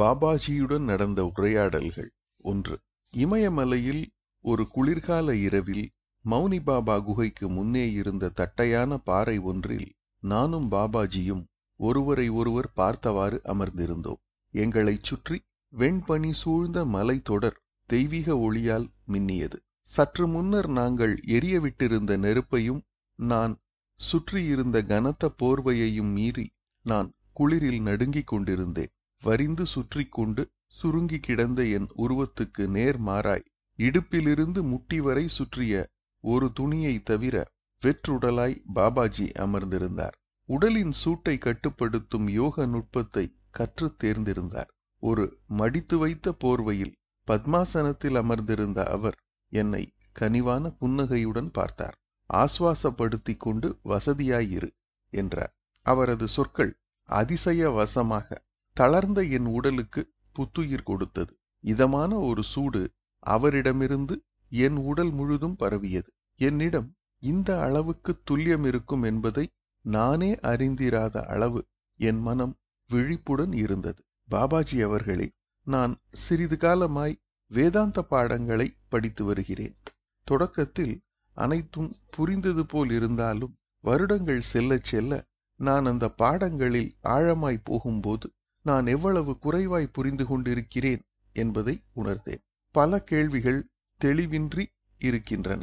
பாபாஜியுடன் நடந்த உரையாடல்கள். 1. இமயமலையில் ஒரு குளிர்கால இரவில் மௌனி பாபா குகைக்கு முன்னே இருந்த தட்டையான பாறை ஒன்றில் நானும் பாபாஜியும் ஒருவரை ஒருவர் பார்த்தவாறு அமர்ந்திருந்தோம். எங்களைச் சுற்றி வெண்பனி சூழ்ந்த மலை தொடர் தெய்வீக ஒளியால் மின்னியது. சற்று முன்னர் நாங்கள் எரியவிட்டிருந்த நெருப்பையும் நான் சுற்றியிருந்த கனத்த போர்வையையும் மீறி நான் குளிரில் நடுங்கிக் கொண்டிருந்தேன். வரிந்து சுற்றி கொண்டு சுருங்கி கிடந்த என் உருவத்துக்கு நேர்மாறாய் இடுப்பிலிருந்து முட்டி வரை சுற்றிய ஒரு துணியை தவிர வெற்றுடலாய் பாபாஜி அமர்ந்திருந்தார். உடலின் சூட்டை கட்டுப்படுத்தும் யோக நுட்பத்தை கற்றுத் தேர்ந்திருந்தார். ஒரு மடித்து வைத்த போர்வையில் பத்மாசனத்தில் அமர்ந்திருந்த அவர் என்னை கனிவான புன்னகையுடன் பார்த்தார். ஆஸ்வாசப்படுத்திக் கொண்டு வசதியாயிரு என்றார். அவரது சொற்கள் அதிசய வசமாக தளர்ந்த என் உடலுக்கு புத்துயிர் கொடுத்தது. இதமான ஒரு சூடு அவரிடமிருந்து என் உடல் முழுதும் பரவியது. என்னிடம் இந்த அளவுக்கு துல்லியம் இருக்கும் என்பதை நானே அறிந்திராத அளவு என் மனம் விழிப்புடன் இருந்தது. பாபாஜி அவர்களே, நான் சிறிது காலமாய் வேதாந்த பாடங்களை படித்து வருகிறேன். தொடக்கத்தில் அனைத்தும் புரிந்தது போல் இருந்தாலும் வருடங்கள் செல்ல செல்ல நான் அந்த பாடங்களில் ஆழமாய் போகும்போது நான் எவ்வளவு குறைவாய் புரிந்து கொண்டிருக்கிறேன் என்பதை உணர்ந்தேன். பல கேள்விகள் தெளிவின்றி இருக்கின்றன.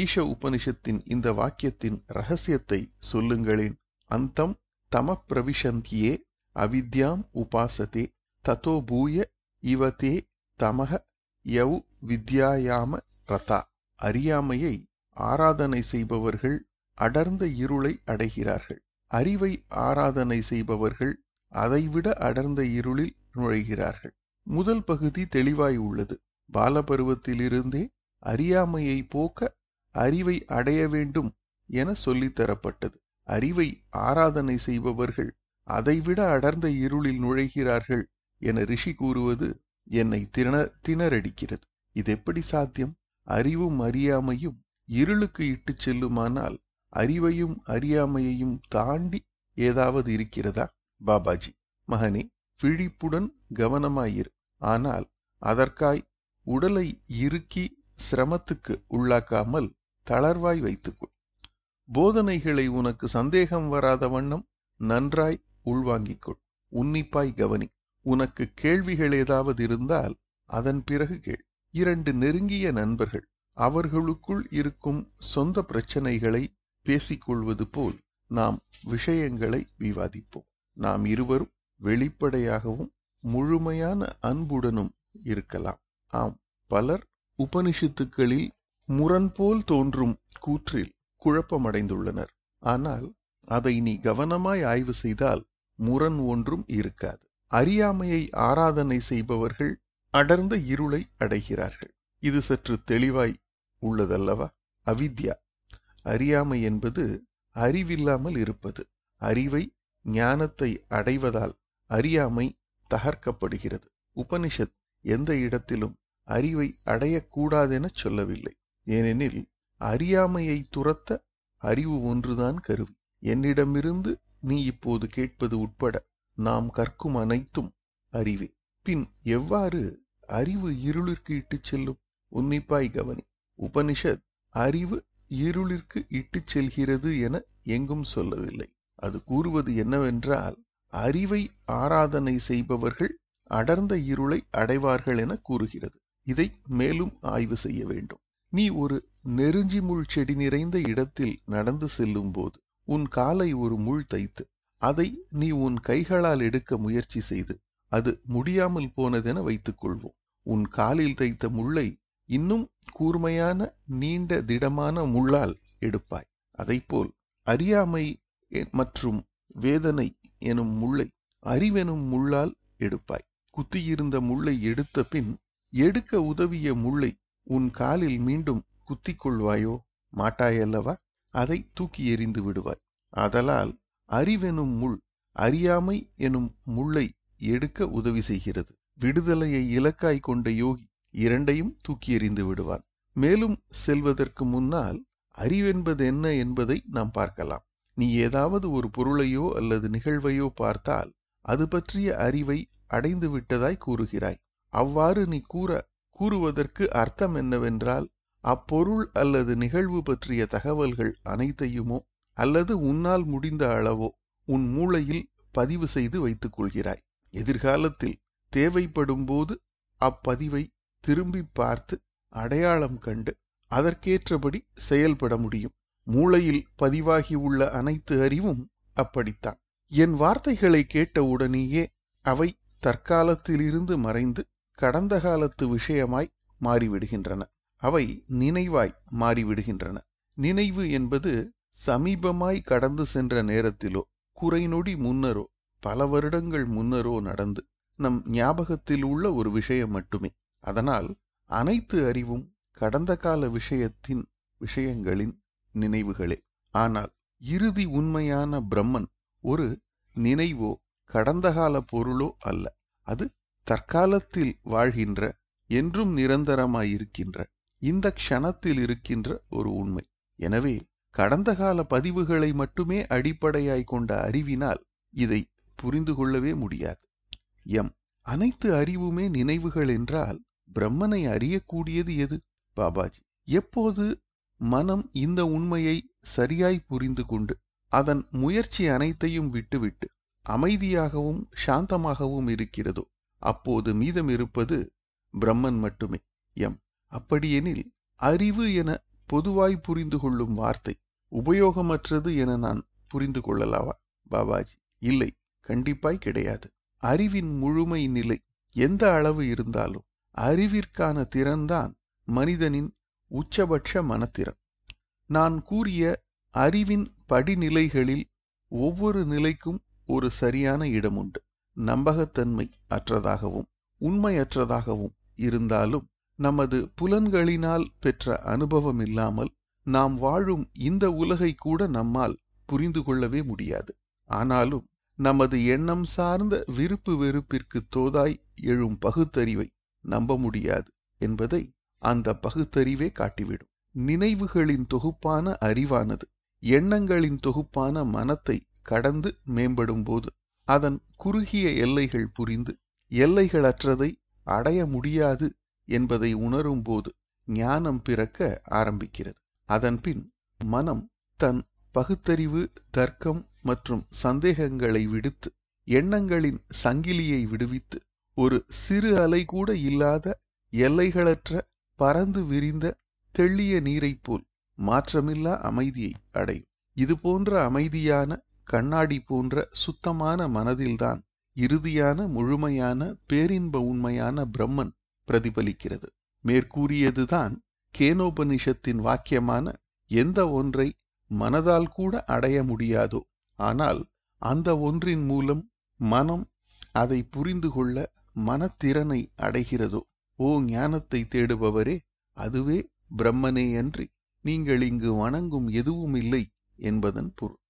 ஈஷ உபனிஷத்தின் இந்த வாக்கியத்தின் இரகசியத்தை சொல்லுங்களேன். அந்தம் தம பிரவிஷந்தியே அவித்யாம் உபாசதே ததோ பூய இவதே தமஹ யவு வித்யாயாம ரதா. அறியாமையை ஆராதனை செய்பவர்கள் அடர்ந்த இருளை அடைகிறார்கள். அறிவை ஆராதனை செய்பவர்கள் அதைவிட அடர்ந்த இருளில் நுழைகிறார்கள். முதல் பகுதி தெளிவாய் உள்ளது. பாலபருவத்திலிருந்தே அறியாமையை போக்க அறிவை அடைய வேண்டும் என சொல்லித்தரப்பட்டது. அறிவை ஆராதனை செய்பவர்கள் அதைவிட அடர்ந்த இருளில் நுழைகிறார்கள் என ரிஷி கூறுவது என்னை திணறடிக்கிறது. இது எப்படி சாத்தியம்? அறிவும் அறியாமையும் இருளுக்கு இட்டு செல்லுமானால் அறிவையும் அறியாமையையும் தாண்டி ஏதாவது இருக்கிறதா? பாபாஜி, மகனே, விழிப்புடன் கவனமாயிரு. ஆனால் அதற்காய் உடலை இறுக்கி சிரமத்துக்கு உள்ளாக்காமல் தளர்வாய் வைத்துக்கொள். போதனைகளை உனக்கு சந்தேகம் வராத வண்ணம் நன்றாய் உள்வாங்கிக்கொள். உன்னிப்பாய் கவனி. உனக்கு கேள்விகள் ஏதாவது இருந்தால் அதன் பிறகு கேள். 2 நெருங்கிய நண்பர்கள் அவர்களுக்குள் இருக்கும் சொந்த பிரச்சனைகளை பேசிக்கொள்வது போல் நாம் விஷயங்களை விவாதிப்போம். நாம் இருவரும் வெளிப்படையாகவும் முழுமையான அன்புடனும் இருக்கலாம். ஆம், பலர் உபனிஷத்துக்களில் முரண்போல் தோன்றும் கூற்றில் குழப்பமடைந்துள்ளனர். ஆனால் அதை நீ கவனமாய் ஆய்வு செய்தால் முரண் ஒன்றும் இருக்காது. அறியாமையை ஆராதனை செய்பவர்கள் அடர்ந்த இருளை அடைகிறார்கள். இது சற்று தெளிவாய் உள்ளதல்லவா? அவித்யா, அறியாமை என்பது அறிவில்லாமல் இருப்பது. அறிவை ஞானத்தை அடைவதால் அறியாமை தகர்க்கப்படுகிறது. உபனிஷத் எந்த இடத்திலும் அறிவை அடையக்கூடாதென சொல்லவில்லை. ஏனெனில் அறியாமையை துரத்த அறிவு ஒன்றுதான் கருவி. என்னிடமிருந்து நீ இப்போது கேட்பது உட்பட நாம் கற்கும் அனைத்தும் அறிவே. பின் எவ்வாறு அறிவு இருளிற்கு இட்டுச் செல்லும்? உன்னிப்பாய் கவனி. உபனிஷத் அறிவு இருளிற்கு இட்டுச் செல்கிறது என எங்கும் சொல்லவில்லை. அது கூறுவது என்னவென்றால் அறிவை ஆராதனை செய்பவர்கள் அடர்ந்த இருளை அடைவார்கள் என கூறுகிறது. இதை மேலும் ஆய்வு செய்ய வேண்டும். நீ ஒரு நெருஞ்சி முள் செடி நிறைந்த இடத்தில் நடந்து செல்லும் போது உன் காலை ஒரு முள் தைத்து அதை நீ உன் கைகளால் எடுக்க முயற்சி செய்து அது முடியாமல் போனதென வைத்துக் கொள்வோம். உன் காலில் தைத்த முள்ளை இன்னும் கூர்மையான நீண்ட திடமான முள்ளால் எடுப்பாய். அதைப்போல் அறியாமை மற்றும் வேதனை எனும் முள்ளை அறிவெனும் முள்ளால் எடுப்பாய். குத்தியிருந்த முள்ளை எடுத்த பின் எடுக்க உதவிய முள்ளை உன் காலில் மீண்டும் குத்திக் கொள்வாயோ? மாட்டாயல்லவா? அதை தூக்கி எறிந்து விடுவாய். ஆதலால் அறிவெனும் முள் அறியாமை எனும் முள்ளை எடுக்க உதவி செய்கிறது. விடுதலையை இலக்காய் கொண்ட யோகி இரண்டையும் தூக்கி எறிந்து விடுவான். மேலும் செல்வதற்கு முன்னால் அறிவென்பது என்ன என்பதை நாம் பார்க்கலாம். நீ ஏதாவது ஒரு பொருளையோ அல்லது நிகழ்வையோ பார்த்தால் அது பற்றிய அறிவை அடைந்து விட்டதாய் கூறுகிறாய். அவ்வாறு நீ கூறுவதற்கு அர்த்தம் என்னவென்றால், அப்பொருள் அல்லது நிகழ்வு பற்றிய தகவல்கள் அனைத்தையுமோ அல்லது உன்னால் முடிந்த அளவோ உன் மூளையில் பதிவு செய்து வைத்துக் கொள்கிறாய். எதிர்காலத்தில் தேவைப்படும் போது அப்பதிவை திரும்பி பார்த்து அடையாளம் கண்டு அதற்கேற்றபடி செயல்பட முடியும். மூளையில் பதிவாகியுள்ள அனைத்து அறிவும் அப்படித்தான். என் வார்த்தைகளை கேட்டவுடனேயே அவை தற்காலத்திலிருந்து மறைந்து கடந்த காலத்து விஷயமாய் மாறிவிடுகின்றன. அவை நினைவாய் மாறிவிடுகின்றன. நினைவு என்பது சமீபமாய் கடந்து சென்ற நேரத்திலோ குறைநொடி முன்னரோ பல வருடங்கள் முன்னரோ நடந்து நம் ஞாபகத்தில் உள்ள ஒரு விஷயம் மட்டுமே. அதனால் அனைத்து அறிவும் கடந்த கால விஷயங்களின் நினைவுகளே. ஆனால் இறுதி உண்மையான பிரம்மன் ஒரு நினைவோ கடந்த கால பொருளோ அல்ல. அது தற்காலத்தில் வாழ்கின்ற, என்றும் நிரந்தரமாயிருக்கின்ற, இந்த க்ஷணத்தில் இருக்கின்ற ஒரு உண்மை. எனவே கடந்த கால பதிவுகளை மட்டுமே அடிப்படையாய் கொண்ட அறிவினால் இதை புரிந்து கொள்ளவே முடியாது. அனைத்து அறிவுமே நினைவுகள் என்றால் பிரம்மனை அறியக்கூடியது எது? பாபாஜி, எப்போது மனம் இந்த உண்மையை சரியாய் புரிந்து கொண்டு அதன் முயற்சி அனைத்தையும் விட்டுவிட்டு அமைதியாகவும் சாந்தமாகவும் இருக்கிறதோ அப்போது மீதம் இருப்பது பிரம்மன் மட்டுமே. அப்படியெனில் அறிவு என பொதுவாய் புரிந்து கொள்ளும் வார்த்தை உபயோகமற்றது என நான் புரிந்து கொள்ளலாவா பாபாஜி? இல்லை, கண்டிப்பாய் கிடையாது. அறிவின் முழுமை நிலை எந்த அளவு இருந்தாலும் அறிவிற்கான திறன்தான் மனிதனின் உச்சபட்ச மனத்திறன். நான் கூறிய அறிவின் படிநிலைகளில் ஒவ்வொரு நிலைக்கும் ஒரு சரியான இடம் உண்டு. நம்பகத்தன்மை அற்றதாகவும் உண்மையற்றதாகவும் இருந்தாலும் நமது புலன்களினால் பெற்ற அனுபவம் இல்லாமல் நாம் வாழும் இந்த உலகை கூட நம்மால் புரிந்து கொள்ளவே முடியாது. ஆனாலும் நமது எண்ணம் சார்ந்த விருப்பு வெறுப்பிற்கு தோதாய் எழும் பகுத்தறிவை நம்ப முடியாது என்பதை அந்த பகுத்தறிவே காட்டிவிடும். நினைவுகளின் தொகுப்பான அறிவானது எண்ணங்களின் தொகுப்பான மனத்தை கடந்து மேம்படும் போது அதன் குறுகிய எல்லைகள் புரிந்து எல்லைகளற்றதை அடைய முடியாது என்பதை உணரும் போது ஞானம் பிறக்க ஆரம்பிக்கிறது. அதன்பின் மனம் தன் பகுத்தறிவு, தர்க்கம் மற்றும் சந்தேகங்களை விடுத்து எண்ணங்களின் சங்கிலியை விடுவித்து ஒரு சிறு அலை கூட இல்லாத எல்லைகளற்ற பறந்து விரிந்த தெள்ளிய நீரைப் போல் மாற்றமில்லா அமைதியை அடையும். இதுபோன்ற அமைதியான கண்ணாடி போன்ற சுத்தமான மனதில்தான் இறுதியான முழுமையான பேரின்ப உண்மையான பிரம்மன் பிரதிபலிக்கிறது. மேற்கூறியதுதான் கேனோபனிஷத்தின் வாக்கியமான எந்த ஒன்றை மனதால் கூட அடைய முடியாதோ ஆனால் அந்த ஒன்றின் மூலம் மனம் அதை புரிந்து கொள்ள மனத்திறனை அடைகிறதோ, ஓ ஞானத்தை தேடுபவரே, அதுவே பிரம்மனேயன்றி நீங்கள் இங்கு வணங்கும் எதுவும் இல்லை என்பதன் பொருள்.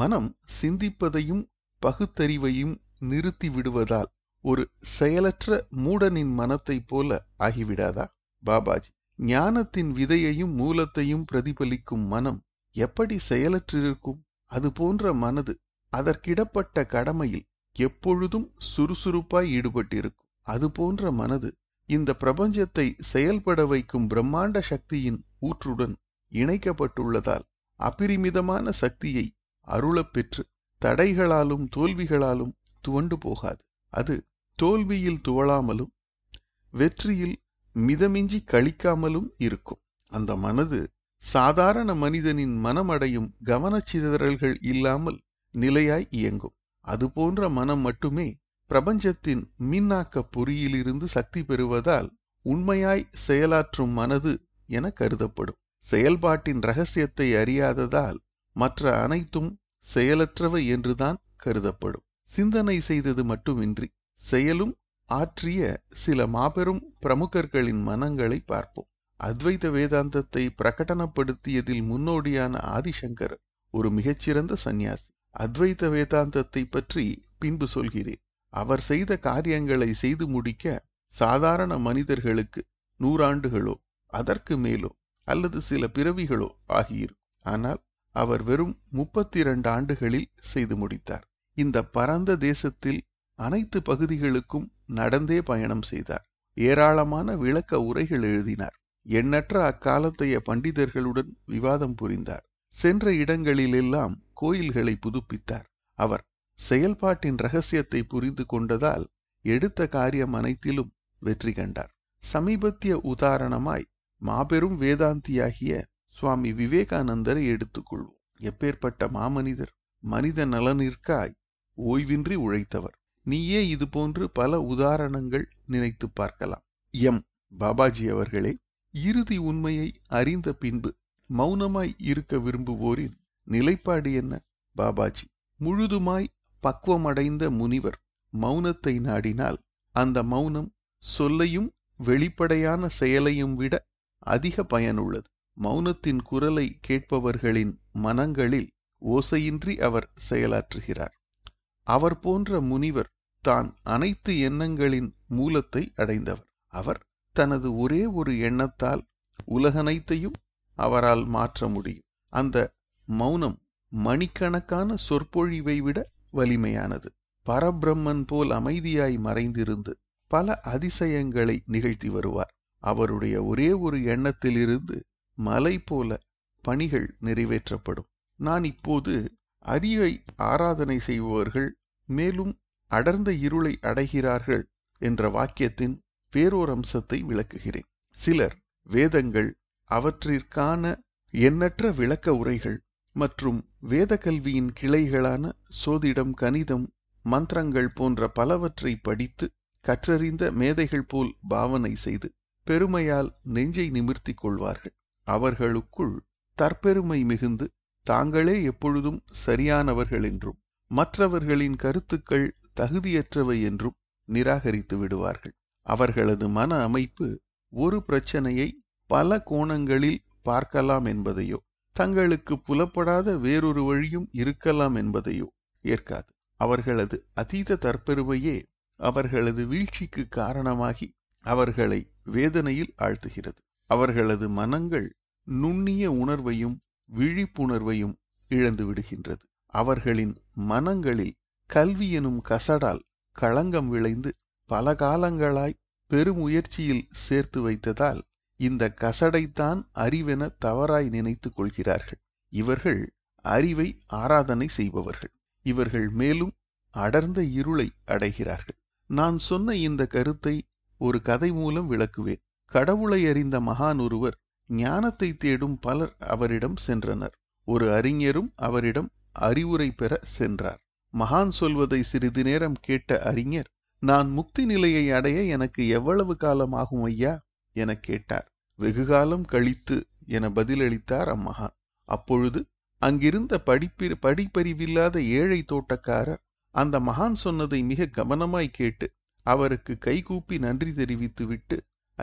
மனம் சிந்திப்பதையும் பகுத்தறிவையும் நிறுத்தி விடுவதால் ஒரு செயலற்ற மூடனின் மனத்தைப் போல ஆகிவிடாதா பாபாஜி? ஞானத்தின் விதையையும் மூலத்தையும் பிரதிபலிக்கும் மனம் எப்படி செயலற்றிருக்கும்? அது போன்ற மனது அதற்கிடப்பட்ட கடமையில் எப்பொழுதும் சுறுசுறுப்பாய் ஈடுபட்டிருக்கும். அதுபோன்ற மனது இந்த பிரபஞ்சத்தை செயல்பட வைக்கும் பிரம்மாண்ட சக்தியின் ஊற்றுடன் இணைக்கப்பட்டுள்ளதால் அபரிமிதமான சக்தியை அருளப் பெற்று தடைகளாலும் தோல்விகளாலும் துவண்டு போகாது. அது தோல்வியில் துவளாமலும் வெற்றியில் மிதமின்றி கழிக்காமலும் இருக்கும். அந்த மனது சாதாரண மனிதனின் மனமடையும் கவனச்சிதறல்கள் இல்லாமல் நிலையாய் இயங்கும். அதுபோன்ற மனம் மட்டுமே பிரபஞ்சத்தின் மின்னாக்க பொறியிலிருந்து சக்தி பெறுவதால் உண்மையாய் செயலாற்றும் மனது என கருதப்படும். செயல்பாட்டின் இரகசியத்தை அறியாததால் மற்ற அனைத்தும் செயலற்றவை என்றுதான் கருதப்படும். சிந்தனை செய்தது மட்டுமின்றி செயலும் ஆற்றிய சில மாபெரும் பிரமுகர்களின் மனங்களை பார்ப்போம். அத்வைத வேதாந்தத்தை பிரகடனப்படுத்தியதில் முன்னோடியான ஆதிசங்கர் ஒரு மிகச்சிறந்த சந்நியாசி. அத்வைத வேதாந்தத்தை பற்றி பின்பு சொல்கிறேன். அவர் செய்த காரியங்களை செய்து முடிக்க சாதாரண மனிதர்களுக்கு 100 ஆண்டுகளோ அதற்கு மேலோ அல்லது சில பிறவிகளோ ஆகியிருக்கும். ஆனால் அவர் வெறும் 32 ஆண்டுகளில் செய்து முடித்தார். இந்த பரந்த தேசத்தில் அனைத்து பகுதிகளுக்கும் நடந்தே பயணம் செய்தார். ஏராளமான விளக்க உரைகள் எழுதினார். எண்ணற்ற அக்காலத்தைய பண்டிதர்களுடன் விவாதம் புரிந்தார். சென்ற இடங்களிலெல்லாம் கோயில்களை புதுப்பித்தார். அவர் செயல்பாட்டின் ரகசியத்தை புரிந்து கொண்டதால் எடுத்த காரியம் அனைத்திலும் வெற்றி கண்டார். சமீபத்திய உதாரணமாய் மாபெரும் வேதாந்தியாகிய சுவாமி விவேகானந்தரை எடுத்துக்கொள்வோம். எப்பேற்பட்ட மாமனிதர்! மனித நலனிற்காய் ஓய்வின்றி உழைத்தவர். நீயே இது போன்று பல உதாரணங்கள் நினைத்து பார்க்கலாம். எம் பாபாஜி அவர்களே, இறுதி உண்மையை அறிந்த பின்பு மௌனமாய் இருக்க விரும்புவோரின் நிலைப்பாடு என்ன? பாபாஜி முழுதுமாய் பக்குவமடைந்த முனிவர் மௌனத்தை நாடினால் அந்த மௌனம் சொல்லையும் வெளிப்படையான செயலையும் விட அதிக பயனுள்ளது. மௌனத்தின் குரலை கேட்பவர்களின் மனங்களில் ஓசையின்றி அவர் செயலாற்றுகிறார். அவர் போன்ற முனிவர் தான் அனைத்து எண்ணங்களின் மூலத்தை அடைந்தவர். அவர் தனது ஒரே ஒரு எண்ணத்தால் உலகனைத்தையும் அவரால் மாற்ற முடியும். அந்த மௌனம் மணிக்கணக்கான சொற்பொழிவை விட வலிமையானது. பரபிரம்மன் போல் அமைதியாய் மறைந்திருந்து பல அதிசயங்களை நிகழ்த்தி வருவார். அவருடைய ஒரே ஒரு எண்ணத்திலிருந்து மலை போல பணிகள் நிறைவேற்றப்படும். நான் இப்போது அரியை ஆராதனை செய்பவர்கள் மேலும் அடர்ந்த இருளை அடைகிறார்கள் என்ற வாக்கியத்தின் வேறோர் அம்சத்தை விளக்குகிறேன். சிலர் வேதங்கள், அவற்றிற்கான எண்ணற்ற விளக்க உரைகள் மற்றும் வேத கல்வியின் கிளைகளான சோதிடம், கணிதம், மந்திரங்கள் போன்ற பலவற்றை படித்து கற்றறிந்த மேதைகள் போல் பாவனை செய்து பெருமையால் நெஞ்சை நிமிர்த்தி கொள்வார்கள். அவர்களுக்குள் தற்பெருமை மிகுந்து தாங்களே எப்பொழுதும் சரியானவர்கள் என்றும் மற்றவர்களின் கருத்துக்கள் தகுதியற்றவை என்றும் நிராகரித்து விடுவார்கள். அவர்களது மன அமைப்பு ஒரு பிரச்சனையை பல கோணங்களில் பார்க்கலாம் என்பதையோ தங்களுக்கு புலப்படாத வேறொரு வழியும் இருக்கலாம் என்பதையோ ஏற்காது. அவர்களது அதீத தற்பெருமையே அவர்களது வீழ்ச்சிக்கு காரணமாகி அவர்களை வேதனையில் ஆழ்த்துகிறது. அவர்களது மனங்கள் நுண்ணிய உணர்வையும் விழிப்புணர்வையும் இழந்து விடுகின்றது. அவர்களின் மனங்களில் கல்வி எனும் கசடால் களங்கம் விளைந்து பல காலங்களாய் பெருமுயற்சியில் சேர்த்து வைத்ததால் இந்த கசடைத்தான் அறிவென தவறாய் நினைத்து கொள்கிறார்கள். இவர்கள் அறிவை ஆராதனை செய்பவர்கள். இவர்கள் மேலும் அடர்ந்த இருளை அடைகிறார்கள். நான் சொன்ன இந்த கருத்தை ஒரு கதை மூலம் விளக்குவேன். கடவுளை அறிந்த மகான் ஒருவர் ஞானத்தை தேடும் பலர் அவரிடம் சென்றனர். ஒரு அறிஞரும் அவரிடம் அறிவுரை பெற சென்றார். மகான் சொல்வதை சிறிது நேரம் கேட்ட அறிஞர், நான் முக்தி நிலையை அடைய எனக்கு எவ்வளவு காலம் ஆகும் ஐயா என கேட்டார். வெகுகாலம் கழித்து என பதிலளித்தார் அம்மகான். அப்பொழுது அங்கிருந்த படிப்பறிவில்லாத ஏழை தோட்டக்காரர் அந்த மகான் சொன்னதை மிக கவனமாய் கேட்டு அவருக்கு கைகூப்பி நன்றி தெரிவித்துவிட்டு,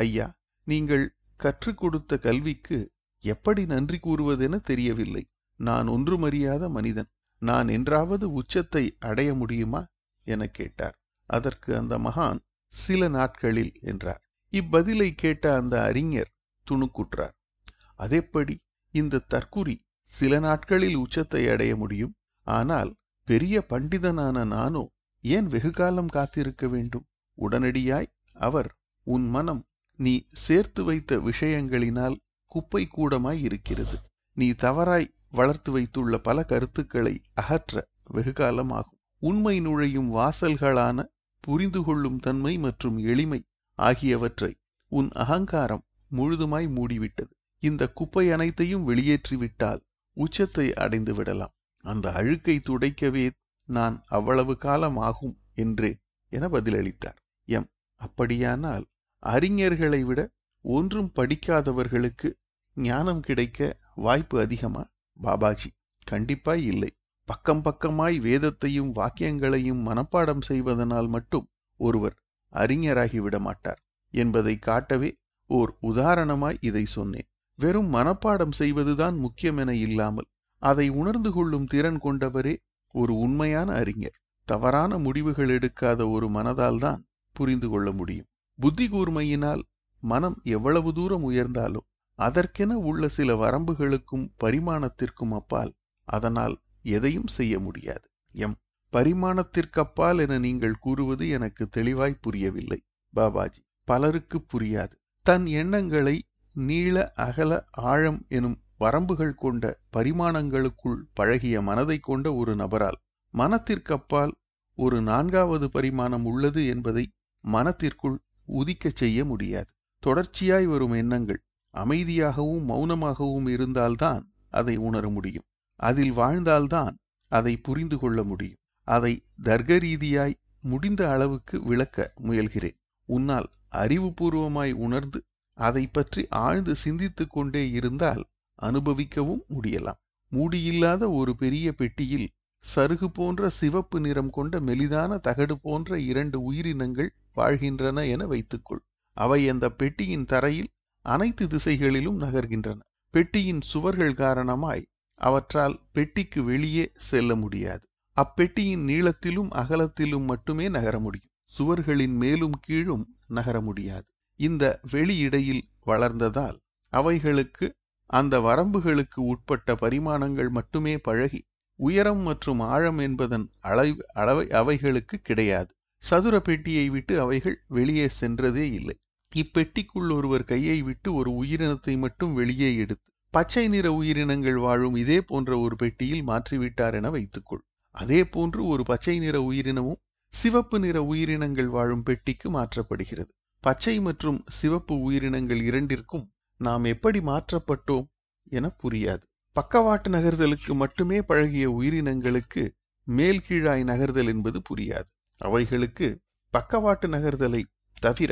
ஐயா, நீங்கள் கற்றுக் கொடுத்த கல்விக்கு எப்படி நன்றி கூறுவதென தெரியவில்லை. நான் ஒன்றுமறியாத மனிதன். நான் என்றாவது உச்சத்தை அடைய முடியுமா என கேட்டார். அதற்கு அந்த மகான், சில நாட்களில் என்றார். இப்பதிலை கேட்ட அந்த அறிஞர் துணுக்குற்றார். அதேபடி இந்த தற்குறி சில நாட்களில் உச்சத்தை அடைய முடியும், ஆனால் பெரிய பண்டிதனான நானோ ஏன் வெகுகாலம் காத்திருக்க வேண்டும்? உடனடியாய் அவர், உன் மனம் நீ சேர்த்து வைத்த விஷயங்களினால் குப்பை கூடமாய் இருக்கிறது. நீ தவறாய் வளர்த்து வைத்துள்ள பல கருத்துக்களை அகற்ற வெகுகாலமாகும். உண்மை நுழையும் வாசல்களான புரிந்து கொள்ளும் தன்மை மற்றும் எளிமை ஆகியவற்றை உன் அகங்காரம் முழுதுமாய் மூடிவிட்டது. இந்த குப்பை அனைத்தையும் வெளியேற்றிவிட்டால் உச்சத்தை அடைந்து விடலாம். அந்த அழுக்கை துடைக்கவே நான் அவ்வளவு காலம் ஆகும் என்றேன் என பதிலளித்தார். எம், அப்படியானால் அறிஞர்களை விட ஒன்றும் படிக்காதவர்களுக்கு ஞானம் கிடைக்க வாய்ப்பு அதிகமா? பாபாஜி, கண்டிப்பாய் இல்லை. பக்கம் பக்கமாய் வேதத்தையும் வாக்கியங்களையும் மனப்பாடம் செய்வதனால் மட்டும் ஒருவர் அறிஞராகிவிட மாட்டார் என்பதை காட்டவே ஓர் உதாரணமாய் இதை சொன்னேன். வெறும் மனப்பாடம் செய்வதுதான் முக்கியமென இல்லாமல் அதை உணர்ந்து கொள்ளும் திறன் கொண்டவரே ஒரு உண்மையான அறிஞர். தவறான முடிவுகள் எடுக்காத ஒரு மனதால்தான் புரிந்து கொள்ள முடியும். புத்தி கூர்மையினால் மனம் எவ்வளவு தூரம் உயர்ந்தாலும் அதற்கென உள்ள சில வரம்புகளுக்கும் பரிமாணத்திற்கும் அப்பால் அதனால் எதையும் செய்ய முடியாது. எம், பரிமாணத்திற்கப்பால் என நீங்கள் கூறுவது எனக்கு தெளிவாய் புரியவில்லை பாபாஜி. பலருக்கு புரியாது. தன் எண்ணங்களை நீள அகல ஆழம் எனும் வரம்புகள் கொண்ட பரிமாணங்களுக்குள் பழகிய மனதை கொண்ட ஒரு நபரால் மனத்திற்கப்பால் ஒரு நான்காவது பரிமாணம் உள்ளது என்பதை மனத்திற்குள் உதிக்கச் செய்ய முடியாது. தொடர்ச்சியாய் வரும் எண்ணங்கள் அமைதியாகவும் மௌனமாகவும் இருந்தால்தான் அதை உணர முடியும். அதில் வாழ்ந்தால்தான் அதை புரிந்து கொள்ள முடியும். அதை தர்க்கரீதியாய் முடிந்த அளவுக்கு விளக்க முயல்கிறேன். உன்னால் அறிவுபூர்வமாய் உணர்ந்து அதை பற்றி ஆழ்ந்து சிந்தித்து கொண்டே இருந்தால் அனுபவிக்கவும் முடியலாம். மூடியில்லாத ஒரு பெரிய பெட்டியில் சருகு போன்ற சிவப்பு நிறம் கொண்ட மெலிதான தகடு போன்ற இரண்டு உயிரினங்கள் வாழ்கின்றன என வைத்துக்கொள். அவை அந்த பெட்டியின் தரையில் அனைத்து திசைகளிலும் நகர்கின்றன. பெட்டியின் சுவர்கள் காரணமாய் அவற்றால் பெட்டிக்கு வெளியே செல்ல முடியாது. அப்பெட்டியின் நீளத்திலும் அகலத்திலும் மட்டுமே நகர முடியும். சுவர்களின் மேலும் கீழும் நகர முடியாது. இந்த வெளியிடையில் வளர்ந்ததால் அவைகளுக்கு அந்த வரம்புகளுக்கு உட்பட்ட பரிமாணங்கள் மட்டுமே பழகி உயரம் மற்றும் ஆழம் என்பதன் அளவை அவைகளுக்கு கிடையாது. சதுர பெட்டியை விட்டு அவைகள் வெளியே சென்றதே இல்லை. இப்பெட்டிக்குள் ஒருவர் கையை விட்டு ஒரு உயிரினத்தை மட்டும் வெளியே எடுத்து பச்சை நிற உயிரினங்கள் வாழும் இதே போன்ற ஒரு பெட்டியில் மாற்றிவிட்டார் என வைத்துக்கொள். அதே போன்று ஒரு பச்சை நிற உயிரினமும் சிவப்பு நிற உயிரினங்கள் வாழும் பெட்டிக்கு மாற்றப்படுகிறது. பச்சை மற்றும் சிவப்பு உயிரினங்கள் இரண்டிற்கும் நாம் எப்படி மாற்றப்பட்டோம் என புரியாது. பக்கவாட்டு நகர்தலுக்கு மட்டுமே பழகிய உயிரினங்களுக்கு மேல்கீழாய் நகர்தல் என்பது புரியாது. அவைகளுக்கு பக்கவாட்டு நகர்தலை தவிர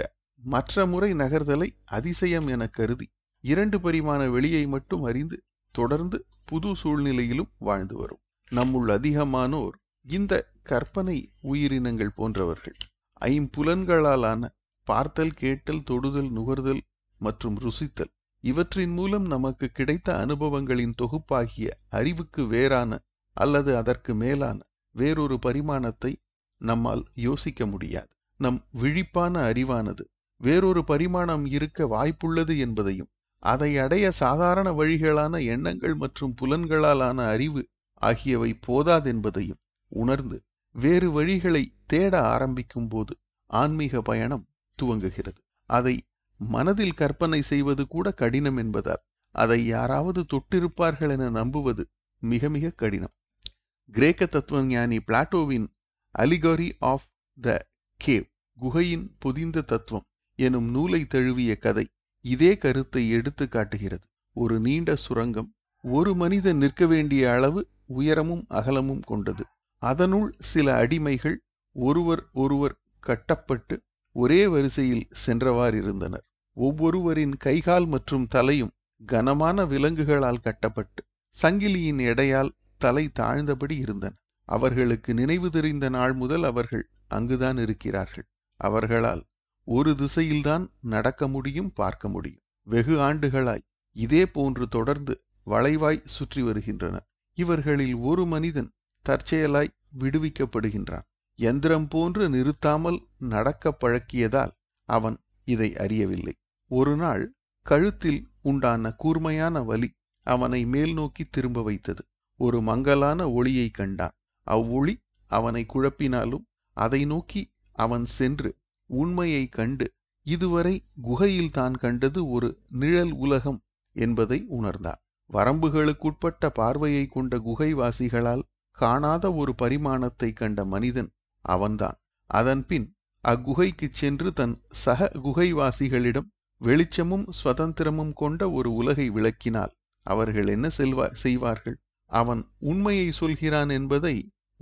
மற்ற முறை நகர்தலை அதிசயம் என கருதி இரண்டு பரிமாண வெளியை மட்டும் அறிந்து தொடர்ந்து புது சூழ்நிலையிலும் வாழ்ந்து வரும் நம்முள் அதிகமானோர் இந்த கற்பனை உயிரினங்கள் போன்றவர்கள். ஐம்புலன்களாலான பார்த்தல், கேட்டல், தொடுதல், நுகர்தல் மற்றும் ருசித்தல் இவற்றின் மூலம் நமக்கு கிடைத்த அனுபவங்களின் தொகுப்பாகிய அறிவுக்கு வேறான அல்லது அதற்கு மேலான வேறொரு பரிமாணத்தை நம்மால் யோசிக்க முடியாது. நம் விழிப்பான அறிவானது வேறொரு பரிமாணம் இருக்க வாய்ப்புள்ளது என்பதையும் அதை அடைய சாதாரண வழிகளான எண்ணங்கள் மற்றும் புலன்களாலான அறிவு ஆகியவை போதாதென்பதையும் உணர்ந்து வேறு வழிகளை தேட ஆரம்பிக்கும் போது ஆன்மீக பயணம் துவங்குகிறது. அதை மனதில் கற்பனை செய்வது கூட கடினம் என்பதால் அதை யாராவது தொட்டிருப்பார்கள் என நம்புவது மிக மிக கடினம். கிரேக்க தத்துவ ஞானி பிளாட்டோவின் அலிகாரி ஆஃப் த கேவ், குகையின் பொதிந்த தத்துவம் எனும் நூலை தழுவிய கதை இதே கருத்தை எடுத்து காட்டுகிறது. ஒரு நீண்ட சுரங்கம் ஒரு மனிதன் நிற்க வேண்டிய அளவு உயரமும் அகலமும் கொண்டது. அதனுள் சில அடிமைகள் ஒருவர் ஒருவர் கட்டப்பட்டு ஒரே வரிசையில் சென்றவாறிருந்தனர். ஒவ்வொருவரின் கைகால் மற்றும் தலையும் கனமான விலங்குகளால் கட்டப்பட்டு சங்கிலியின் எடையால் தலை தாழ்ந்தபடி இருந்தன. அவர்களுக்கு நினைவு தெரிந்த நாள் முதல் அவர்கள் அங்குதான் இருக்கிறார்கள். அவர்களால் ஒரு திசையில்தான் நடக்க முடியும், பார்க்க முடியும். வெகு ஆண்டுகளாய் இதே போன்று தொடர்ந்து வளைவாய் சுற்றி வருகின்றனர். இவர்களில் ஒரு மனிதன் தற்செயலாய் விடுவிக்கப்படுகின்றான். யந்திரம் போன்று நிறுத்தாமல் நடக்க பழக்கியதால் அவன் இதை அறியவில்லை. ஒரு நாள் கழுத்தில் உண்டான கூர்மையான வலி அவனை மேல் நோக்கி திரும்ப வைத்தது. ஒரு மங்கலான ஒளியை கண்டான். அவ்வொளி அவனை குழப்பினாலும் அதை நோக்கி அவன் சென்று உண்மையை கண்டு இதுவரை குகையில் தான் கண்டது ஒரு நிழல் உலகம் என்பதை உணர்ந்தான். வரம்புகளுக்குட்பட்ட பார்வையை கொண்ட குகைவாசிகளால் காணாத ஒரு பரிமாணத்தை கண்ட மனிதன் அவன்தான். அதன்பின் அக்குகைக்கு சென்று தன் சக குகைவாசிகளிடம் வெளிச்சமும் சுதந்திரமும் கொண்ட ஒரு உலகை விளக்கினால் அவர்கள் என்ன செய்வார்கள்? அவன் உண்மையை சொல்கிறான் என்பதை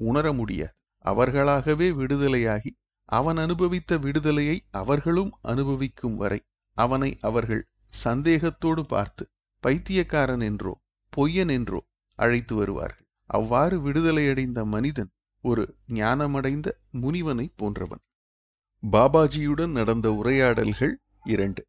உணர முடியாது. அவர்களாகவே விடுதலையாகி அவன் அனுபவித்த விடுதலையை அவர்களும் அனுபவிக்கும் வரை அவனை அவர்கள் சந்தேகத்தோடு பார்த்து பைத்தியக்காரன் என்றோ பொய்யன் என்றோ அழைத்து வருவார்கள். அவ்வாறு விடுதலையடைந்த மனிதன் ஒரு ஞானமடைந்த முனிவனை போன்றவன். பாபாஜியுடன் நடந்த உரையாடல்கள் 2.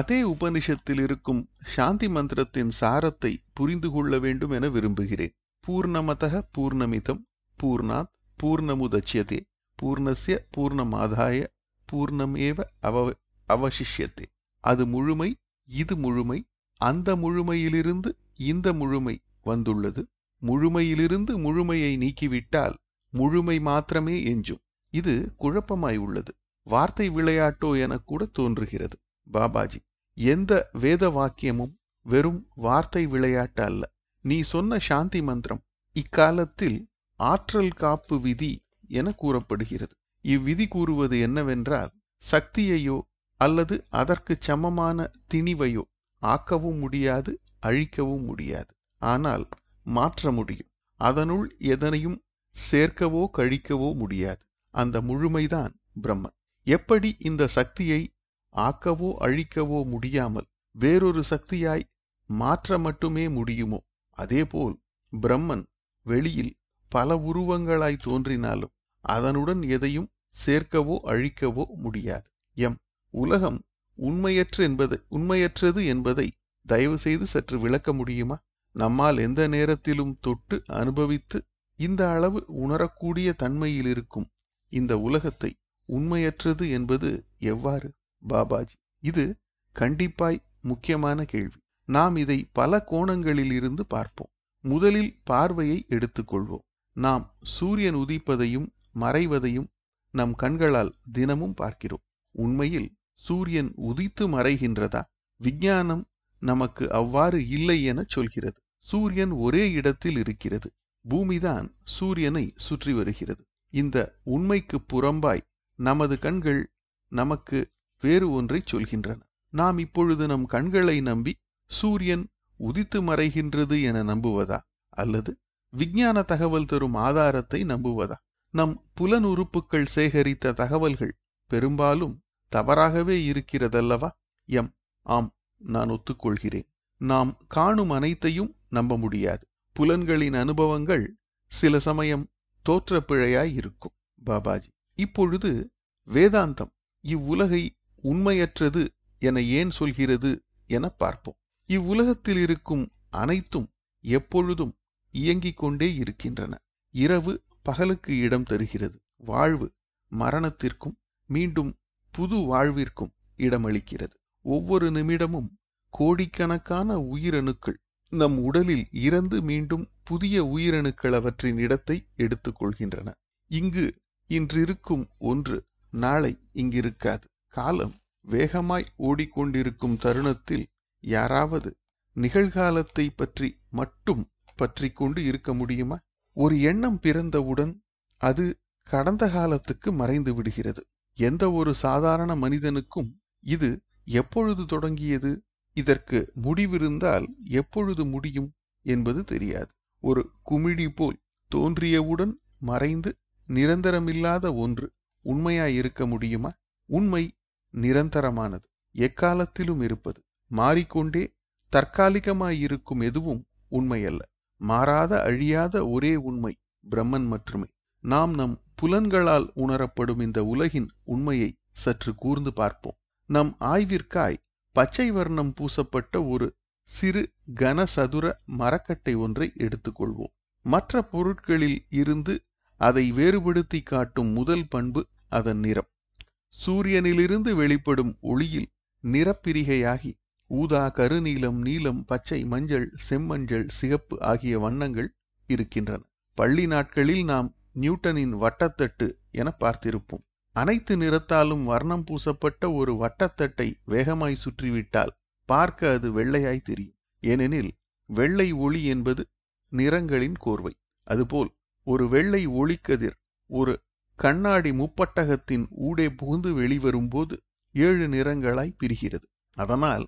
அதே உபனிஷத்தில் இருக்கும் சாந்தி மந்திரத்தின் சாரத்தை புரிந்து கொள்ள வேண்டும் என விரும்புகிறேன். பூர்ணமதக பூர்ணமிதம் பூர்ணாத் பூர்ணமுதச்யதே பூர்ணஸ்ய பூர்ணமாதாய பூர்ணமேவ அவசிஷ்யத்தே. அது முழுமை, இது முழுமை, அந்த முழுமையிலிருந்து இந்த முழுமை வந்துள்ளது. முழுமையிலிருந்து முழுமையை நீக்கிவிட்டால் முழுமை மாத்திரமே எஞ்சும். இது குழப்பமாய் உள்ளது, வார்த்தை விளையாட்டோ என கூட தோன்றுகிறது. பாபாஜி, எந்த வேத வாக்கியமும் வெறும் வார்த்தை விளையாட்டு அல்ல. நீ சொன்ன சாந்தி மந்திரம் இக்காலத்தில் ஆற்றல் காப்பு விதி என கூறப்படுகிறது. இவ்விதி கூறுவது என்னவென்றால், சக்தியையோ அல்லது அதற்கு சமமான திணிவையோ ஆக்கவும் முடியாது, அழிக்கவும் முடியாது. ஆனால் மாற்ற முடியும். அதனுள் எதனையும் சேர்க்கவோ கழிக்கவோ முடியாது. அந்த முழுமைதான் பிரம்மன். எப்படி இந்த சக்தியை ஆக்கவோ அழிக்கவோ முடியாமல் வேறொரு சக்தியாய் மாற்ற மட்டுமே முடியுமோ, அதேபோல் பிரம்மன் வெளியில் பல உருவங்களாய் தோன்றினாலும் அதனுடன் எதையும் சேர்க்கவோ அழிக்கவோ முடியாது. உலகம் உண்மையற்றது என்பதை தயவு செய்து சற்று விளக்க முடியுமா? நம்மால் எந்த நேரத்திலும் தொட்டு அனுபவித்து இந்த அளவு உணரக்கூடிய தன்மையில் இருக்கும் இந்த உலகத்தை உண்மையற்றது என்பது எவ்வாறு? பாபாஜி, இது கண்டிப்பாய் முக்கியமான கேள்வி. நாம் இதை பல கோணங்களில் இருந்து பார்ப்போம். முதலில் பார்வையை எடுத்துக்கொள்வோம். நாம் சூரியன் உதிப்பதையும் மறைவதையும் நம் கண்களால் தினமும் பார்க்கிறோம். உண்மையில் சூரியன் உதித்து மறைகின்றதா? விஞ்ஞானம் நமக்கு அவ்வாறு இல்லை என சொல்கிறது. சூரியன் ஒரே இடத்தில் இருக்கிறது. பூமிதான் சூரியனை சுற்றி வருகிறது. இந்த உண்மைக்கு புறம்பாய் நமது கண்கள் நமக்கு வேறு ஒன்றை சொல்கின்றன. நாம் இப்பொழுது நம் கண்களை நம்பி சூரியன் உதித்து மறைகின்றது என நம்புவதா, அல்லது விஞ்ஞான தகவல் தரும் ஆதாரத்தை நம்புவதா? நம் புலனுறுப்புகள் சேகரித்த தகவல்கள் பெரும்பாலும் தவறாகவே இருக்கிறதல்லவா? ஆம், நான் ஒத்துக்கொள்கிறேன். நாம் காணும் அனைத்தையும் நம்ப முடியாது. புலன்களின் அனுபவங்கள் சில சமயம் தோற்றப்பிழையாய் இருக்கும். பாபாஜி, இப்பொழுது வேதாந்தம் இவ்வுலகை உண்மையற்றது என ஏன் சொல்கிறது என பார்ப்போம். இவ்வுலகத்தில் இருக்கும் அனைத்தும் எப்பொழுதும் இயங்கிக் கொண்டே இருக்கின்றன. இரவு பகலுக்கு இடம் தருகிறது. வாழ்வு மரணத்திற்கும் மீண்டும் புது வாழ்விற்கும் இடமளிக்கிறது. ஒவ்வொரு நிமிடமும் கோடிக்கணக்கான உயிரணுக்கள் நம் உடலில் இறந்து மீண்டும் புதிய உயிரணுக்கள் அவற்றின் இடத்தை எடுத்துக்கொள்கின்றன. இங்கு இன்றிருக்கும் ஒன்று நாளை இங்கிருக்காது. காலம் வேகமாய் ஓடிக்கொண்டிருக்கும் தருணத்தில் யாராவது நிகழ்காலத்தை பற்றி கொண்டு இருக்க முடியுமா? ஒரு எண்ணம் பிறந்தவுடன் அது கடந்த காலத்துக்கு மறைந்து விடுகிறது. எந்த ஒரு சாதாரண மனிதனுக்கும் இது எப்பொழுது தொடங்கியது, இதற்கு முடிவிருந்தால் எப்பொழுது முடியும் என்பது தெரியாது. ஒரு குமிழி போல் தோன்றியவுடன் மறைந்து நிரந்தரமில்லாத ஒன்று உண்மையாயிருக்க முடியுமா? உண்மை நிரந்தரமானது, எக்காலத்திலும் இருப்பது. மாறிக்கொண்டே தற்காலிகமாயிருக்கும் எதுவும் உண்மையல்ல. மாறாத அழியாத ஒரே உண்மை பிரம்மன் மட்டுமே. நாம் நம் புலன்களால் உணரப்படும் இந்த உலகின் உண்மையை சற்று கூர்ந்து பார்ப்போம். நம் ஆய்விற்காய் பச்சை வர்ணம் பூசப்பட்ட ஒரு சிறு கனசதுர மரக்கட்டை ஒன்றை எடுத்துக்கொள்வோம். மற்ற பொருட்களில் இருந்து அதை வேறுபடுத்தி காட்டும் முதல் பண்பு அதன் நிறம். சூரியனிலிருந்து வெளிப்படும் ஒளியில் நிறப்பிரிகையாகி ஊதா, கருநீலம், நீலம், பச்சை, மஞ்சள், செம்மஞ்சள், சிகப்பு ஆகிய வண்ணங்கள் இருக்கின்றன. பள்ளி நாட்களில் நாம் நியூட்டனின் வட்டத்தட்டு என பார்த்திருப்போம். அனைத்து நிறத்தாலும் வர்ணம் பூசப்பட்ட ஒரு வட்டத்தட்டை வேகமாய் சுற்றிவிட்டால் பார்க்க அது வெள்ளையாய் தெரியும். ஏனெனில் வெள்ளை ஒளி என்பது நிறங்களின் கோர்வை. அதுபோல் ஒரு வெள்ளை ஒளிக்கதிர் ஒரு கண்ணாடி முப்பட்டகத்தின் ஊடே புகுந்து வெளிவரும்போது 7 நிறங்களாய் பிரிகிறது. அதனால்